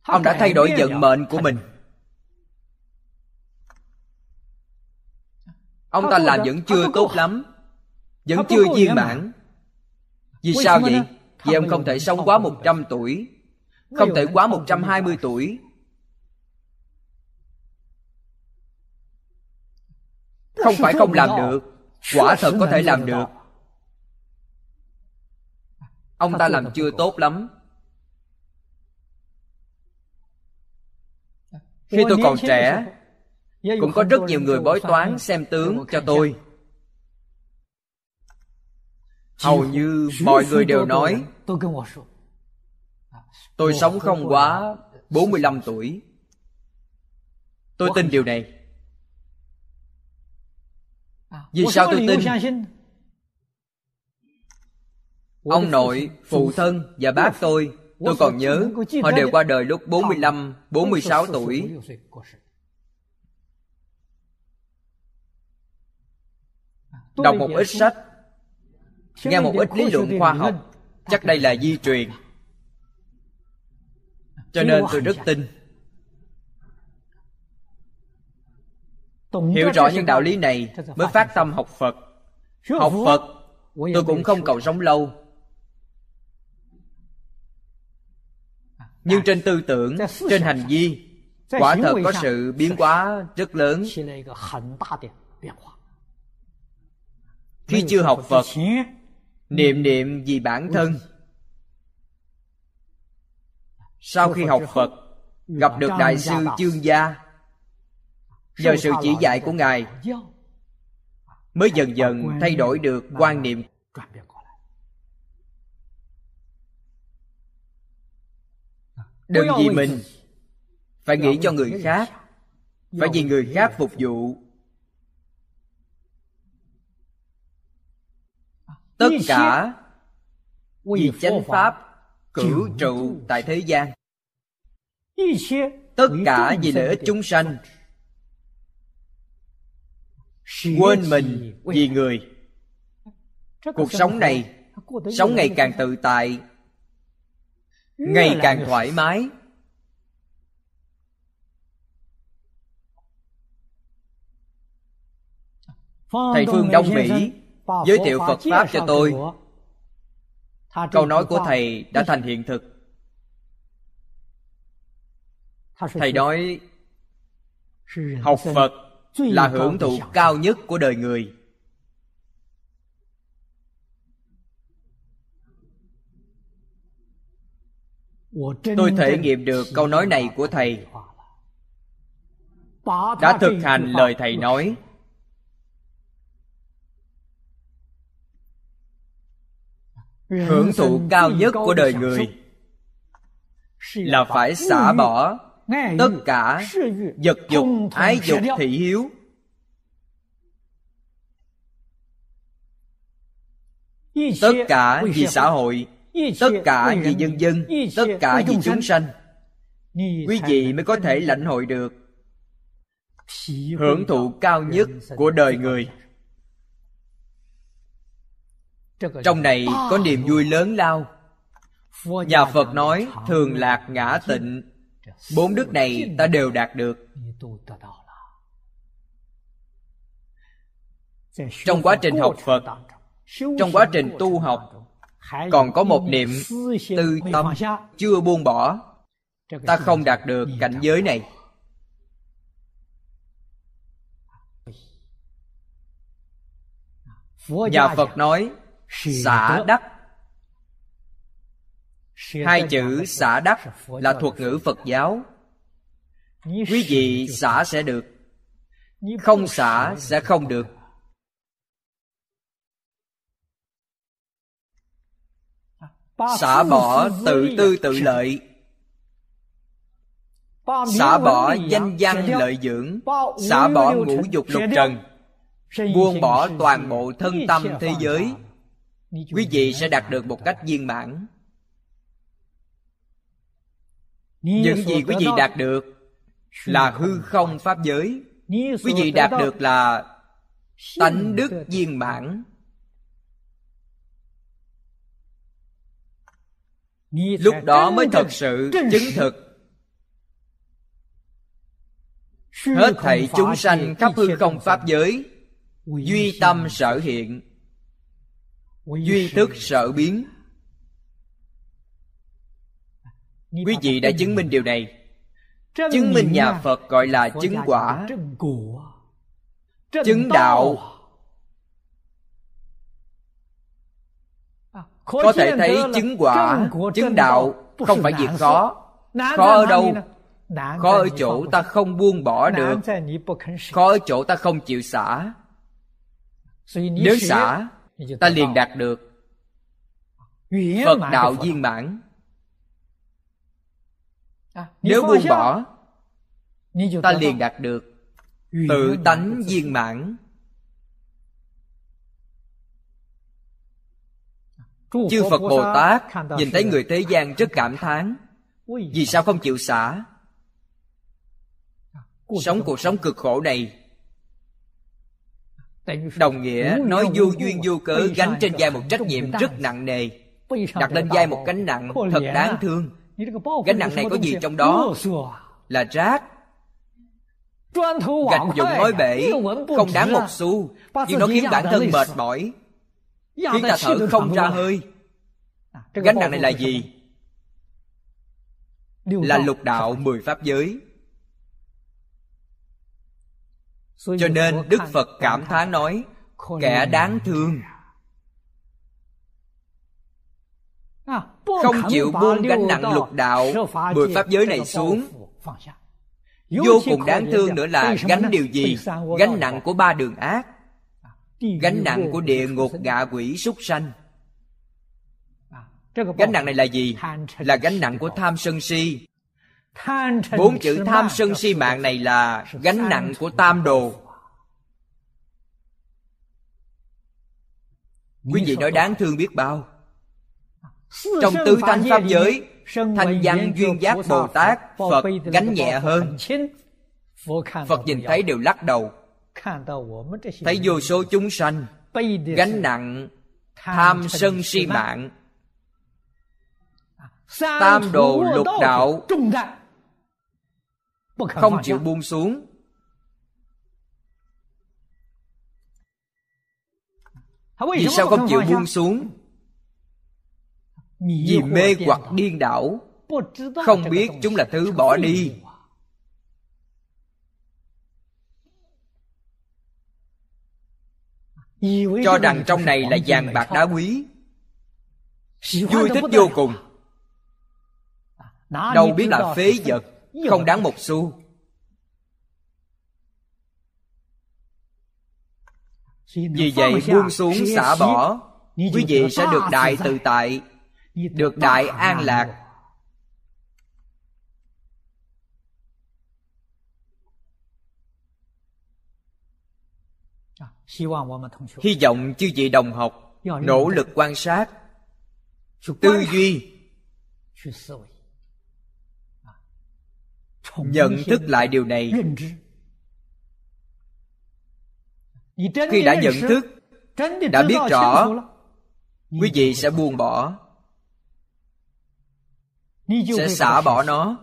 Ông đã thay đổi vận mệnh của mình. Ông ta làm vẫn chưa tốt lắm, vẫn chưa viên mãn. Vì sao vậy? Vì ông không thể sống quá 100 tuổi, không thể quá 120 tuổi, không phải không làm được, quả thật có thể làm được. Ông ta làm chưa tốt lắm. Khi tôi còn trẻ, cũng có rất nhiều người bói toán xem tướng cho tôi. Hầu như mọi người đều nói tôi sống không quá 45 tuổi. Tôi tin điều này. Vì sao tôi tin? Ông nội, phụ thân và bác tôi còn nhớ, họ đều qua đời lúc 45, 46 tuổi. Đọc một ít sách, nghe một ít lý luận khoa học, chắc đây là di truyền. Cho nên tôi rất tin. Hiểu rõ những đạo lý này mới phát tâm học Phật. Học Phật, tôi cũng không cầu sống lâu. Nhưng trên tư tưởng, trên hành vi, quả thật có sự biến hóa rất lớn. Khi chưa học Phật, niệm vì bản thân. Sau khi học Phật, gặp được Đại sư Trương Gia, nhờ sự chỉ dạy của Ngài, mới dần dần thay đổi được quan niệm. Đừng vì mình, phải nghĩ cho người khác, phải vì người khác phục vụ. Tất cả vì chánh pháp cửu trụ tại thế gian. Tất cả vì lợi ích chúng sanh. Quên mình vì người. Cuộc sống này, sống ngày càng tự tại, ngày càng thoải mái. Thầy Phương Đông Mỹ giới thiệu Phật Pháp cho tôi. Câu nói của Thầy đã thành hiện thực. Thầy nói, học Phật là hưởng thụ cao nhất của đời người. Tôi thể nghiệm được câu nói này của Thầy, đã thực hành lời Thầy nói. Hưởng thụ cao nhất của đời người là phải xả bỏ tất cả vật dục, ái dục, thị hiếu, tất cả vì xã hội, tất cả vì nhân dân, tất cả vì chúng sanh, quý vị mới có thể lãnh hội được hưởng thụ cao nhất của đời người. Trong này có niềm vui lớn lao. Nhà Phật nói thường lạc ngã tịnh, bốn đức này ta đều đạt được. Trong quá trình học Phật, trong quá trình tu học, còn có một niệm tư tâm chưa buông bỏ, ta không đạt được cảnh giới này. Nhà Phật nói xả đắc. Hai chữ xả đắc là thuật ngữ Phật giáo. Quý vị xả sẽ được, không xả sẽ không được. Xả bỏ tự tư tự lợi, xả bỏ danh văn lợi dưỡng, xả bỏ ngũ dục lục trần, buông bỏ toàn bộ thân tâm thế giới, quý vị sẽ đạt được một cách viên mãn. Những gì quý vị đạt được là hư không pháp giới, quý vị đạt được là tánh đức viên mãn. Lúc đó mới thật sự chứng thực hết thảy chúng sanh khắp hư không pháp giới duy tâm sở hiện, duy thức sở biến. Quý vị đã chứng minh điều này. Chứng minh nhà Phật gọi là chứng quả, chứng đạo. Có thể thấy chứng quả, chứng đạo không phải việc khó. Khó ở đâu? Khó ở chỗ ta không buông bỏ được, khó ở chỗ ta không chịu xả. Nếu xả, ta liền đạt được Phật đạo viên mãn. Nếu buông bỏ, ta liền đạt được tự tánh viên mãn. Chư Phật Bồ Tát nhìn thấy người thế gian rất cảm thán, vì sao không chịu xả? Sống cuộc sống cực khổ này đồng nghĩa nói vô duyên vô cớ gánh trên vai một trách nhiệm rất nặng nề, đặt lên vai một gánh nặng thật đáng thương. Gánh nặng này có gì trong đó? Là rác, gạch dụng nói bể, không đáng một xu, nhưng nó khiến bản thân mệt mỏi, khiến ta thở không ra hơi. Gánh nặng này là gì? Là lục đạo 10 pháp giới. Cho nên Đức Phật cảm thán nói kẻ đáng thương, không chịu buông gánh nặng lục đạo 10 pháp giới này xuống. Vô cùng đáng thương nữa là gánh điều gì? Gánh nặng của 3 đường ác, gánh nặng của địa ngục ngạ quỷ súc sanh. Gánh nặng này là gì? Là gánh nặng của tham sân si. 4 chữ tham sân si mạng này là gánh nặng của tam đồ. Quý vị nói đáng thương biết bao. Trong 4 thánh pháp giới, Thanh Văn, Duyên Giác, Bồ Tát, Phật gánh nhẹ hơn. Phật nhìn thấy đều lắc đầu, thấy vô số chúng sanh gánh nặng tham sân si mạng, tam đồ lục đạo không chịu buông xuống. Vì sao không chịu buông xuống? Vì mê hoặc điên đảo, không biết chúng là thứ bỏ đi. Cho rằng trong này là vàng bạc đá quý, vui thích vô cùng. Đâu biết là phế vật, không đáng một xu. Vì vậy buông xuống xả bỏ, quý vị sẽ được đại tự tại, được đại an lạc. Hy vọng chư vị đồng học nỗ lực quan sát, tư duy, nhận thức lại điều này. Khi đã nhận thức, đã biết rõ, quý vị sẽ buông bỏ, sẽ xả bỏ nó.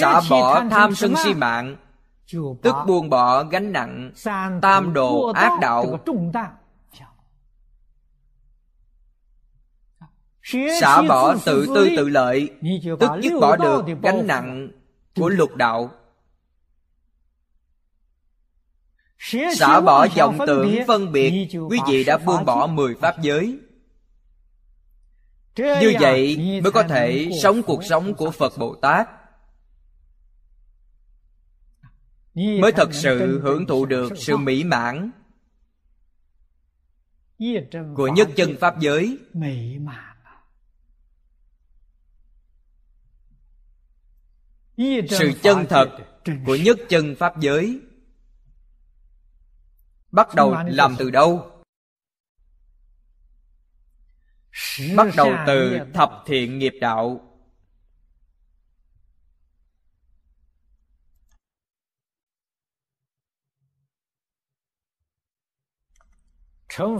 Xả bỏ tham sân si mạng, tức buông bỏ gánh nặng tam đồ ác đạo. Xả bỏ tự tư tự lợi, tức dứt bỏ được gánh nặng của lục đạo. Xả bỏ vọng tưởng phân biệt, quý vị đã buông bỏ 10 pháp giới. Như vậy mới có thể sống cuộc sống của Phật Bồ Tát, mới thật sự hưởng thụ được sự mỹ mãn của nhất chân pháp giới. Sự chân thật của nhất chân pháp giới bắt đầu làm từ đâu? Bắt đầu từ thập thiện nghiệp đạo.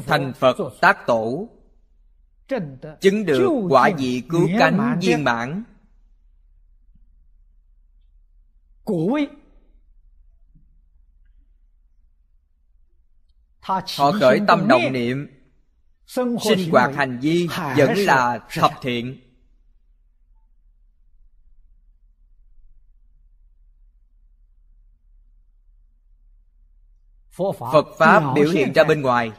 Thành Phật tác tổ, chứng được quả vị cứu cánh viên mãn. Họ khởi tâm động niệm, sinh hoạt hành vi vẫn là thập thiện. Phật Pháp biểu hiện ra bên ngoài,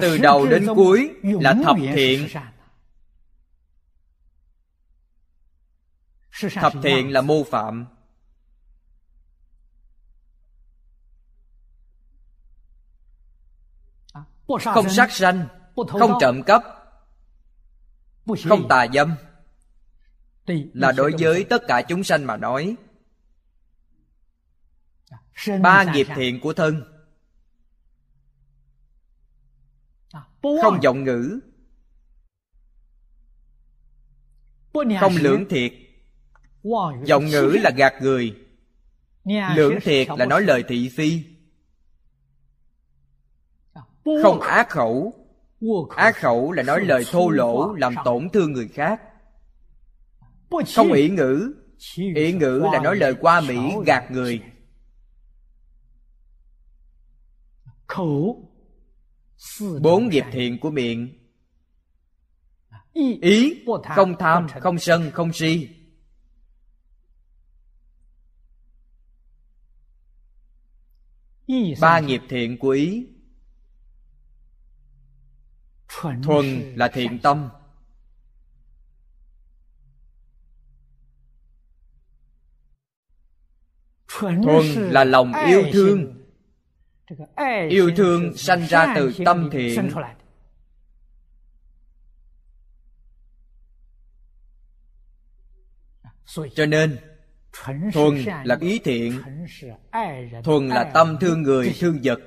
từ đầu đến cuối là thập thiện. Thập thiện là mô phạm. Không sát sanh, không trộm cắp, không tà dâm, là đối với tất cả chúng sanh mà nói. 3 nghiệp thiện của thân: không vọng ngữ, không lưỡng thiệt. Vọng ngữ là gạt người, lưỡng thiệt là nói lời thị phi. Không ác khẩu, ác khẩu là nói lời thô lỗ làm tổn thương người khác. Không ỷ ngữ, ỷ ngữ là nói lời qua mỹ gạt người. Khẩu 4 nghiệp thiện của miệng: ý, không tham, không sân, không si. Ba nghiệp thiện của ý: thuần là thiện tâm, thuần là lòng yêu thương. Yêu thương sanh ra từ tâm thiện. Cho nên thuần là ý thiện, thuần là tâm thương người thương vật.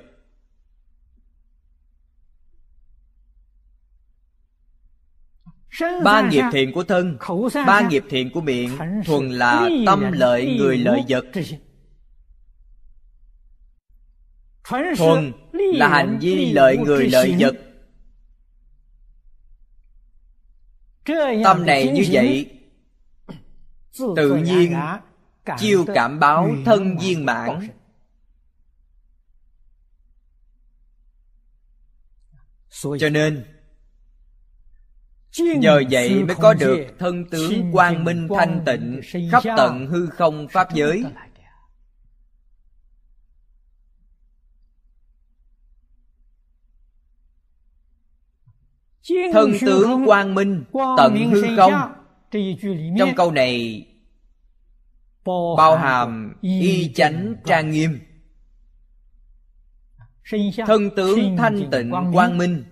Ba nghiệp thiện của thân, ba nghiệp thiện của miệng: thuần là tâm lợi người lợi vật, thuần là hành vi lợi người lợi vật. Tâm này như vậy, tự nhiên chiêu cảm báo thân viên mãn. Cho nên nhờ vậy mới có được thân tướng quang minh thanh tịnh, khắp tận hư không pháp giới. Thân tướng quang minh tận hư không, trong câu này bao hàm y chánh trang nghiêm. Thân tướng thanh tịnh quang minh,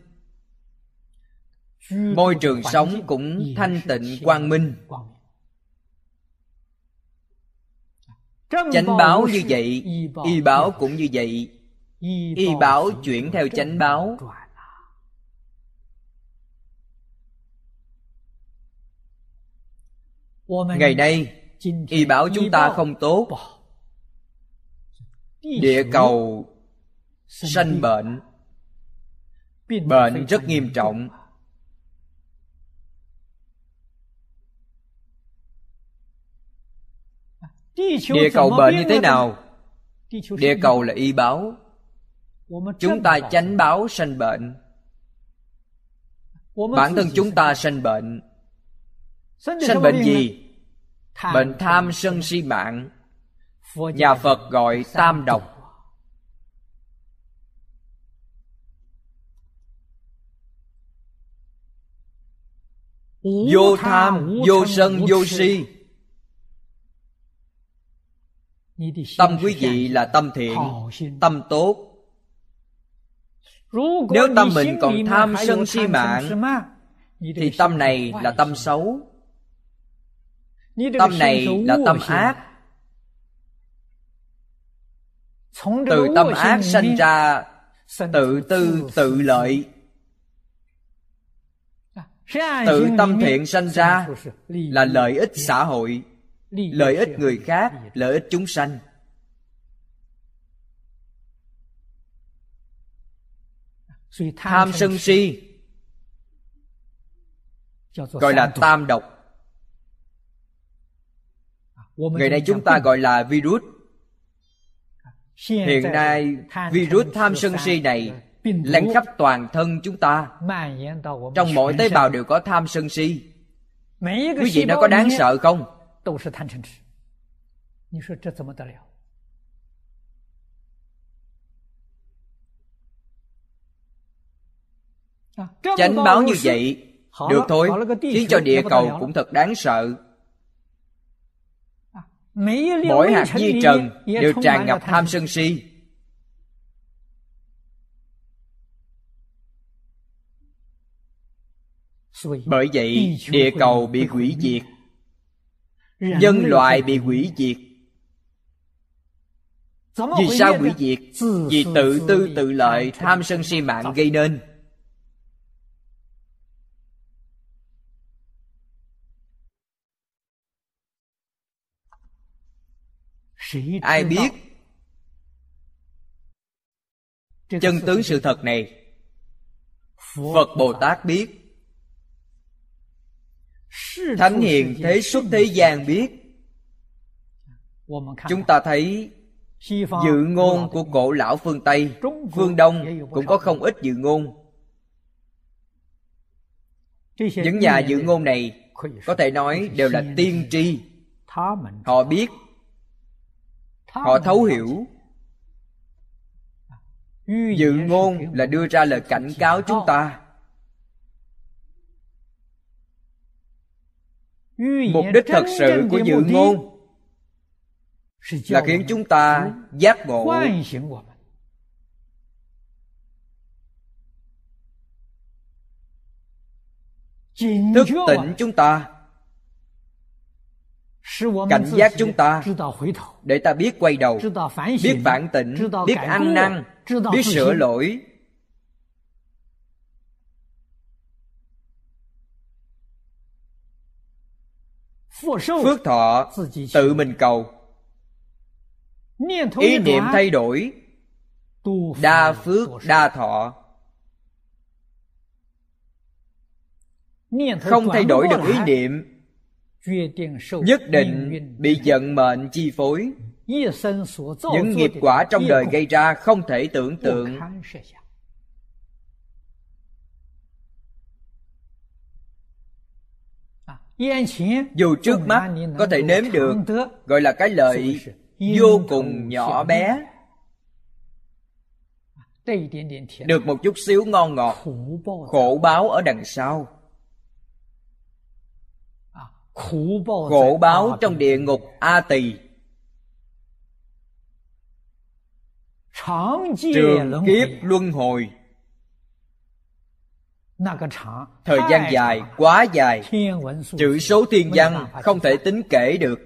môi trường sống cũng thanh tịnh quang minh. Chánh báo như vậy, y báo cũng như vậy. Y báo chuyển theo chánh báo. Ngày nay y báo chúng ta không tốt, địa cầu sanh bệnh, bệnh rất nghiêm trọng. Địa cầu bệnh như thế nào? Địa cầu là y báo. Chúng ta chánh báo sanh bệnh, bản thân chúng ta sanh bệnh. Sanh bệnh gì? Bệnh tham sân si mạng, nhà Phật gọi tam độc. Vô tham, vô sân, vô si. Tâm quý vị là tâm thiện, tâm tốt. Nếu tâm mình còn tham sân si mạng thì tâm này là tâm xấu, tâm này là tâm ác. Từ tâm ác sanh ra tự tư tự lợi, tự tâm thiện sanh ra là lợi ích xã hội, lợi ích người khác, lợi ích chúng sanh. Tham sân si gọi là tam độc. Ngày nay chúng ta gọi là virus. Hiện nay virus tham sân si này lan khắp toàn thân chúng ta, trong mỗi tế bào đều có tham sân si. Quý vị nói có đáng sợ không? Chánh báo như vậy được thôi, khiến cho địa cầu cũng thật đáng sợ. Mỗi hạt di trần đều tràn ngập tham sân si. Bởi vậy địa cầu bị hủy diệt, nhân loại bị hủy diệt. Vì sao hủy diệt? Vì tự tư tự lợi, tham sân si mạng gây nên. Ai biết chân tướng sự thật này? Phật Bồ Tát biết, thánh hiền thế xuất thế gian biết. Chúng ta thấy dự ngôn của cổ lão phương Tây, phương Đông cũng có không ít dự ngôn. Những nhà dự ngôn này có thể nói đều là tiên tri. Họ biết, họ thấu hiểu. Dự ngôn là đưa ra lời cảnh cáo chúng ta. Mục đích thật sự của dự ngôn là khiến chúng ta giác ngộ. Thức tỉnh chúng ta, cảnh giác chúng ta, để ta biết quay đầu, biết phản tỉnh, biết ăn năn, biết sửa lỗi. Phước thọ tự mình cầu, ý niệm thay đổi, đa phước đa thọ. Không thay đổi được ý niệm, nhất định bị vận mệnh chi phối. Những nghiệp quả trong đời gây ra không thể tưởng tượng. Dù trước mắt có thể nếm được, gọi là cái lợi vô cùng nhỏ bé. Được một chút xíu ngon ngọt, khổ báo ở đằng sau. Khổ báo trong địa ngục A Tỳ, trường kiếp luân hồi. Thời gian dài, quá dài, chữ số thiên văn không thể tính kể được.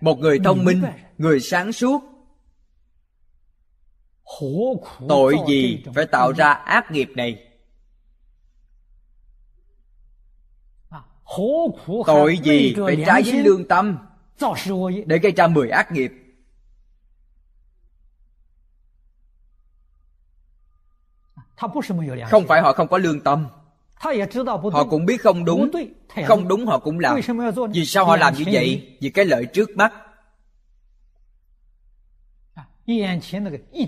Một người thông minh, người sáng suốt, tội gì phải tạo ra ác nghiệp này? Tội gì phải trái với lương tâm để gây ra 10 ác nghiệp? Không phải họ không có lương tâm, họ cũng biết không đúng, không đúng họ cũng làm. Vì sao họ làm như vậy? Vì cái lợi trước mắt.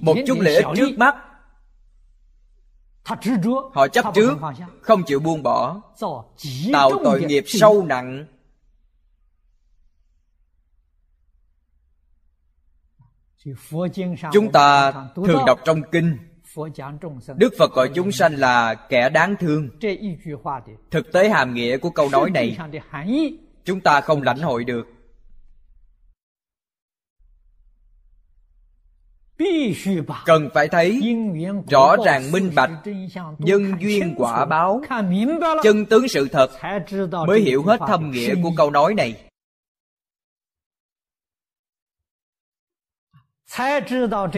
Một chút lợi ích trước mắt họ chấp trước, không chịu buông bỏ, tạo tội nghiệp sâu nặng. Chúng ta thường đọc trong kinh, Đức Phật gọi chúng sanh là kẻ đáng thương. Thực tế hàm nghĩa của câu nói này chúng ta không lãnh hội được. Cần phải thấy rõ ràng minh bạch nhân duyên quả báo, chân tướng sự thật, mới hiểu hết thâm nghĩa của câu nói này.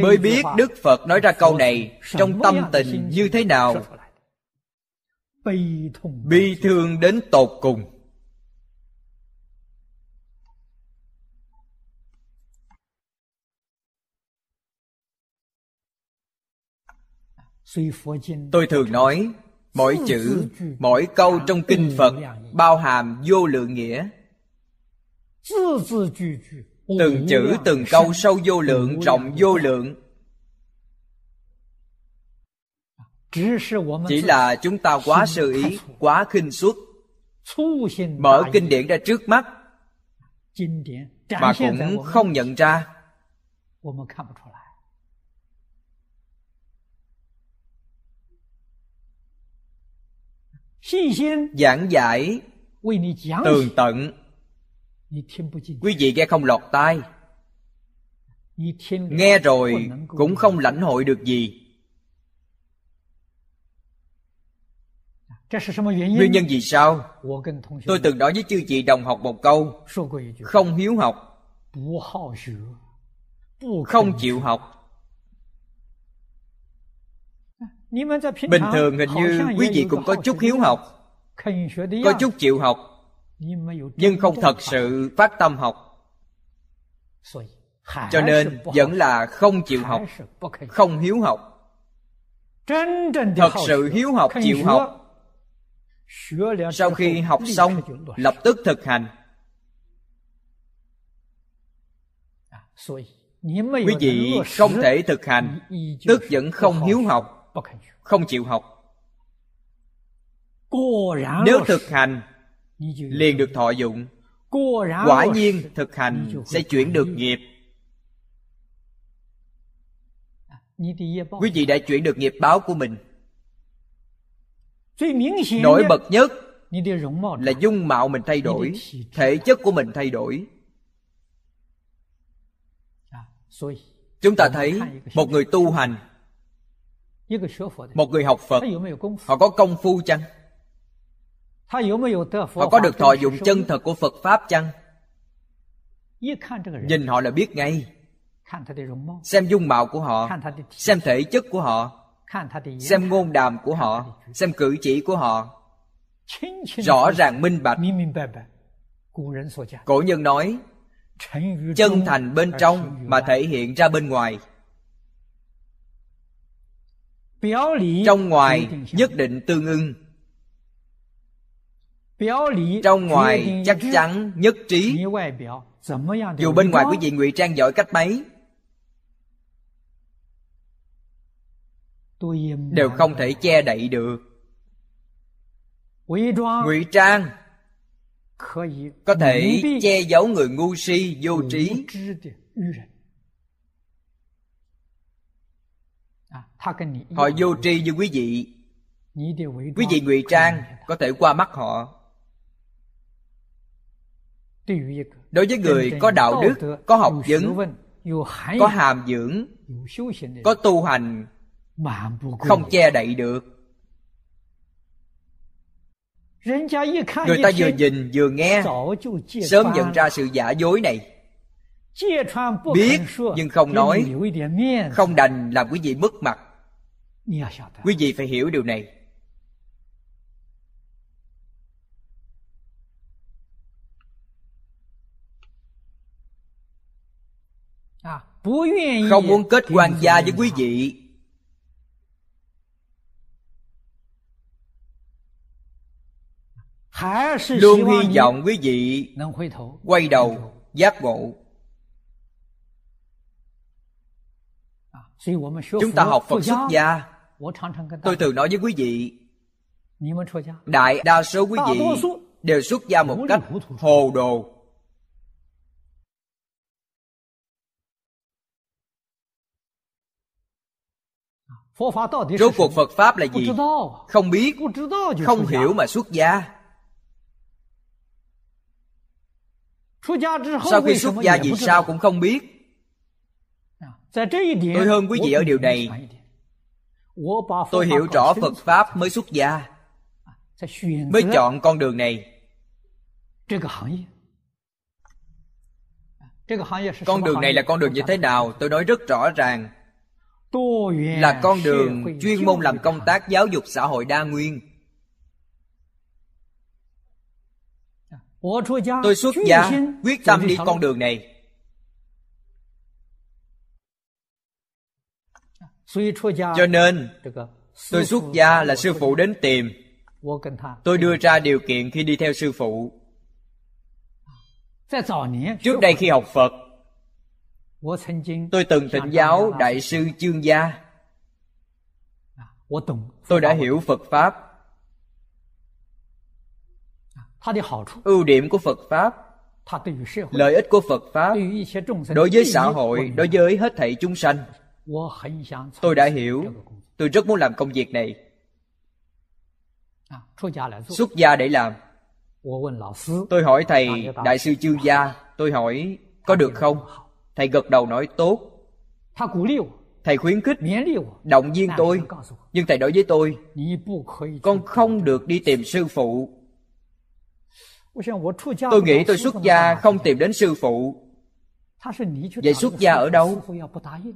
Mới biết Đức Phật nói ra câu này trong tâm tình như thế nào, bi thương đến tột cùng. Tôi thường nói, mỗi chữ, mỗi câu trong kinh Phật bao hàm vô lượng nghĩa. Từng chữ, từng câu sâu vô lượng, rộng vô lượng. Chỉ là chúng ta quá sơ ý, quá khinh suất, mở kinh điển ra trước mắt mà cũng không nhận ra. Giảng giải tường tận, quý vị nghe không lọt tai, nghe rồi cũng không lãnh hội được gì. Nguyên nhân vì sao? Tôi từng nói với chư chị đồng học một câu: không hiếu học, không chịu học. Bình thường hình như quý vị cũng có chút hiếu học, có chút chịu học, nhưng không thật sự phát tâm học. Cho nên vẫn là không chịu học, không hiếu học. Thật sự hiếu học, chịu học, sau khi học xong lập tức thực hành. Quý vị không thể thực hành, tức vẫn không hiếu học, không chịu học. Nếu thực hành liền được thọ dụng. Quả nhiên thực hành sẽ chuyển được nghiệp. Quý vị đã chuyển được nghiệp báo của mình. Nổi bật nhất là dung mạo mình thay đổi, thể chất của mình thay đổi. Chúng ta thấy một người tu hành, một người học Phật, họ có công phu chăng? Họ có được thọ dụng chân thật của Phật Pháp chăng? Nhìn họ là biết ngay. Xem dung mạo của họ, xem thể chất của họ, xem ngôn đàm của họ, xem cử chỉ của họ, rõ ràng minh bạch. Cổ nhân nói, chân thành bên trong mà thể hiện ra bên ngoài. Trong ngoài nhất định tương ưng. Trong ngoài chắc chắn nhất trí. Dù bên ngoài quý vị ngụy trang giỏi cách mấy đều không thể che đậy được. Ngụy trang có thể che giấu người ngu si vô trí. Họ vô tri như quý vị, quý vị ngụy trang có thể qua mắt họ. Đối với người có đạo đức, có học vấn, có hàm dưỡng, có tu hành, không che đậy được. Người ta vừa nhìn vừa nghe, sớm nhận ra sự giả dối này. Biết nhưng không nói, không đành làm quý vị mất mặt. Quý vị phải hiểu điều này. Không muốn kết quan gia với quý vị. Luôn hy vọng quý vị quay đầu giác ngộ. Chúng ta học Phật xuất gia, tôi thường nói với quý vị, đại đa số quý vị đều xuất gia một cách hồ đồ. Rốt cuộc Phật Pháp là gì? Không biết, không hiểu mà xuất gia. Sau khi xuất gia vì sao cũng không biết. Tôi hơn quý vị ở điều này. Tôi hiểu rõ Phật Pháp mới xuất gia, mới chọn con đường này. Con đường này là con đường như thế nào? Tôi nói rất rõ ràng, là con đường chuyên môn làm công tác giáo dục xã hội đa nguyên. Tôi xuất gia quyết tâm đi con đường này. Cho nên tôi xuất gia là sư phụ đến tìm, tôi đưa ra điều kiện khi đi theo sư phụ. Trước đây khi học Phật, tôi từng thỉnh giáo Đại sư Chương Gia. Tôi đã hiểu Phật Pháp, ưu điểm của Phật Pháp, lợi ích của Phật Pháp đối với xã hội, đối với hết thảy chúng sanh. Tôi đã hiểu, tôi rất muốn làm công việc này. Xuất gia để làm. Tôi hỏi thầy Đại sư Trương Gia, tôi hỏi có được không? Thầy gật đầu nói tốt. Thầy khuyến khích, động viên tôi. Nhưng thầy nói với tôi, con không được đi tìm sư phụ. Tôi nghĩ tôi xuất gia không tìm đến sư phụ. Vậy xuất gia ở đâu?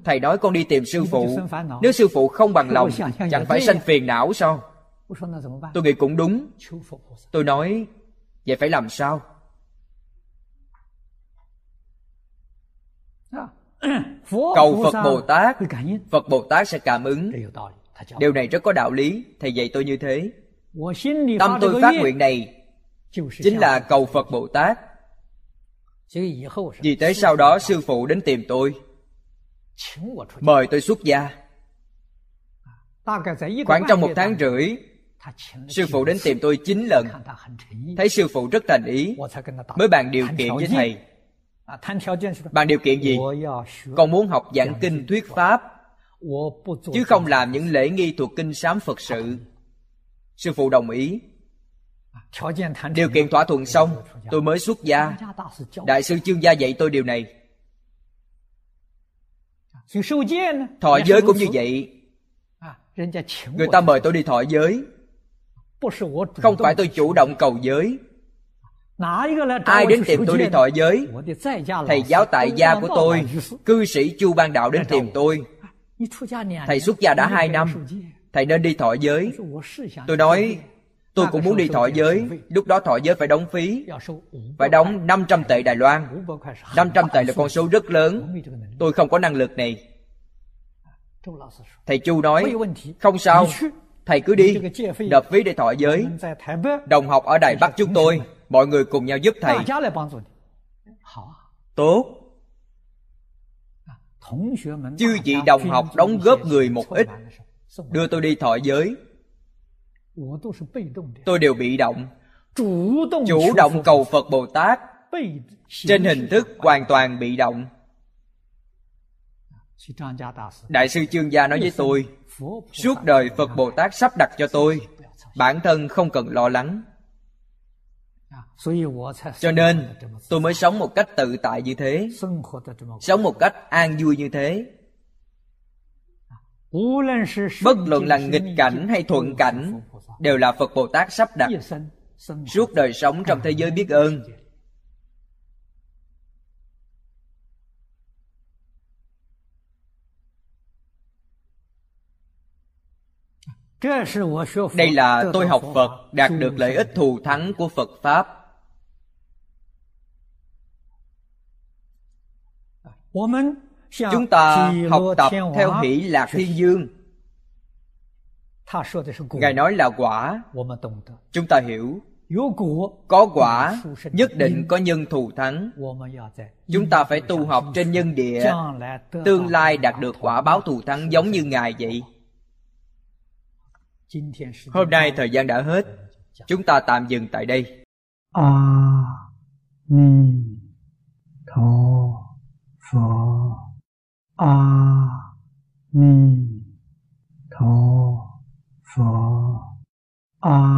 Thầy nói con đi tìm sư phụ, nếu sư phụ không bằng lòng, chẳng phải sanh phiền não sao? Tôi nghĩ cũng đúng. Tôi nói, vậy phải làm sao? Cầu Phật Bồ Tát, Phật Bồ Tát sẽ cảm ứng. Điều này rất có đạo lý, thầy dạy tôi như thế. Tâm tôi phát nguyện này chính là cầu Phật Bồ Tát. Vì thế sau đó sư phụ đến tìm tôi, mời tôi xuất gia. Khoảng trong 1,5 tháng, sư phụ đến tìm tôi 9 lần. Thấy sư phụ rất thành ý, mới bàn điều kiện với thầy. Bàn điều kiện gì? Con muốn học giảng kinh thuyết pháp, chứ không làm những lễ nghi thuộc kinh sám Phật sự. Sư phụ đồng ý. Điều kiện thỏa thuận xong, tôi mới xuất gia. Đại sư Chương Gia dạy tôi điều này. Thọ giới cũng như vậy. Người ta mời tôi đi thọ giới, không phải tôi chủ động cầu giới. Ai đến tìm tôi đi thọ giới? Thầy giáo tại gia của tôi, cư sĩ Chu Ban Đạo đến tìm tôi. Thầy xuất gia đã 2 năm, thầy nên đi thọ giới. Tôi nói, tôi cũng muốn đi thọ giới. Lúc đó thọ giới phải đóng phí, phải đóng 500 tệ Đài Loan. 500 tệ là con số rất lớn, tôi không có năng lực này. Thầy Chu nói, không sao, thầy cứ đi, nộp phí để thọ giới. Đồng học ở Đài Bắc chúng tôi, mọi người cùng nhau giúp thầy. Tốt. Chư vị đồng học đóng góp người một ít, đưa tôi đi thọ giới. Tôi đều bị động, chủ động cầu Phật Bồ Tát, trên hình thức hoàn toàn bị động. Đại sư Chương Gia nói với tôi, suốt đời Phật Bồ Tát sắp đặt cho tôi, bản thân không cần lo lắng. Cho nên tôi mới sống một cách tự tại như thế, sống một cách an vui như thế. Bất luận là nghịch cảnh hay thuận cảnh, đều là Phật Bồ Tát sắp đặt. suốt đời sống trong thế giới biết ơn. Đây là tôi học Phật đạt được lợi ích thù thắng của Phật Pháp. Chúng ta học tập theo hỷ lạc thiên dương. Ngài nói là quả, chúng ta hiểu. Có quả, nhất định có nhân thù thắng. Chúng ta phải tu học trên nhân địa, tương lai đạt được quả báo thù thắng giống như Ngài vậy. Hôm nay thời gian đã hết, chúng ta tạm dừng tại đây. A Ni Tho Phật. A Ni Tho Phật. A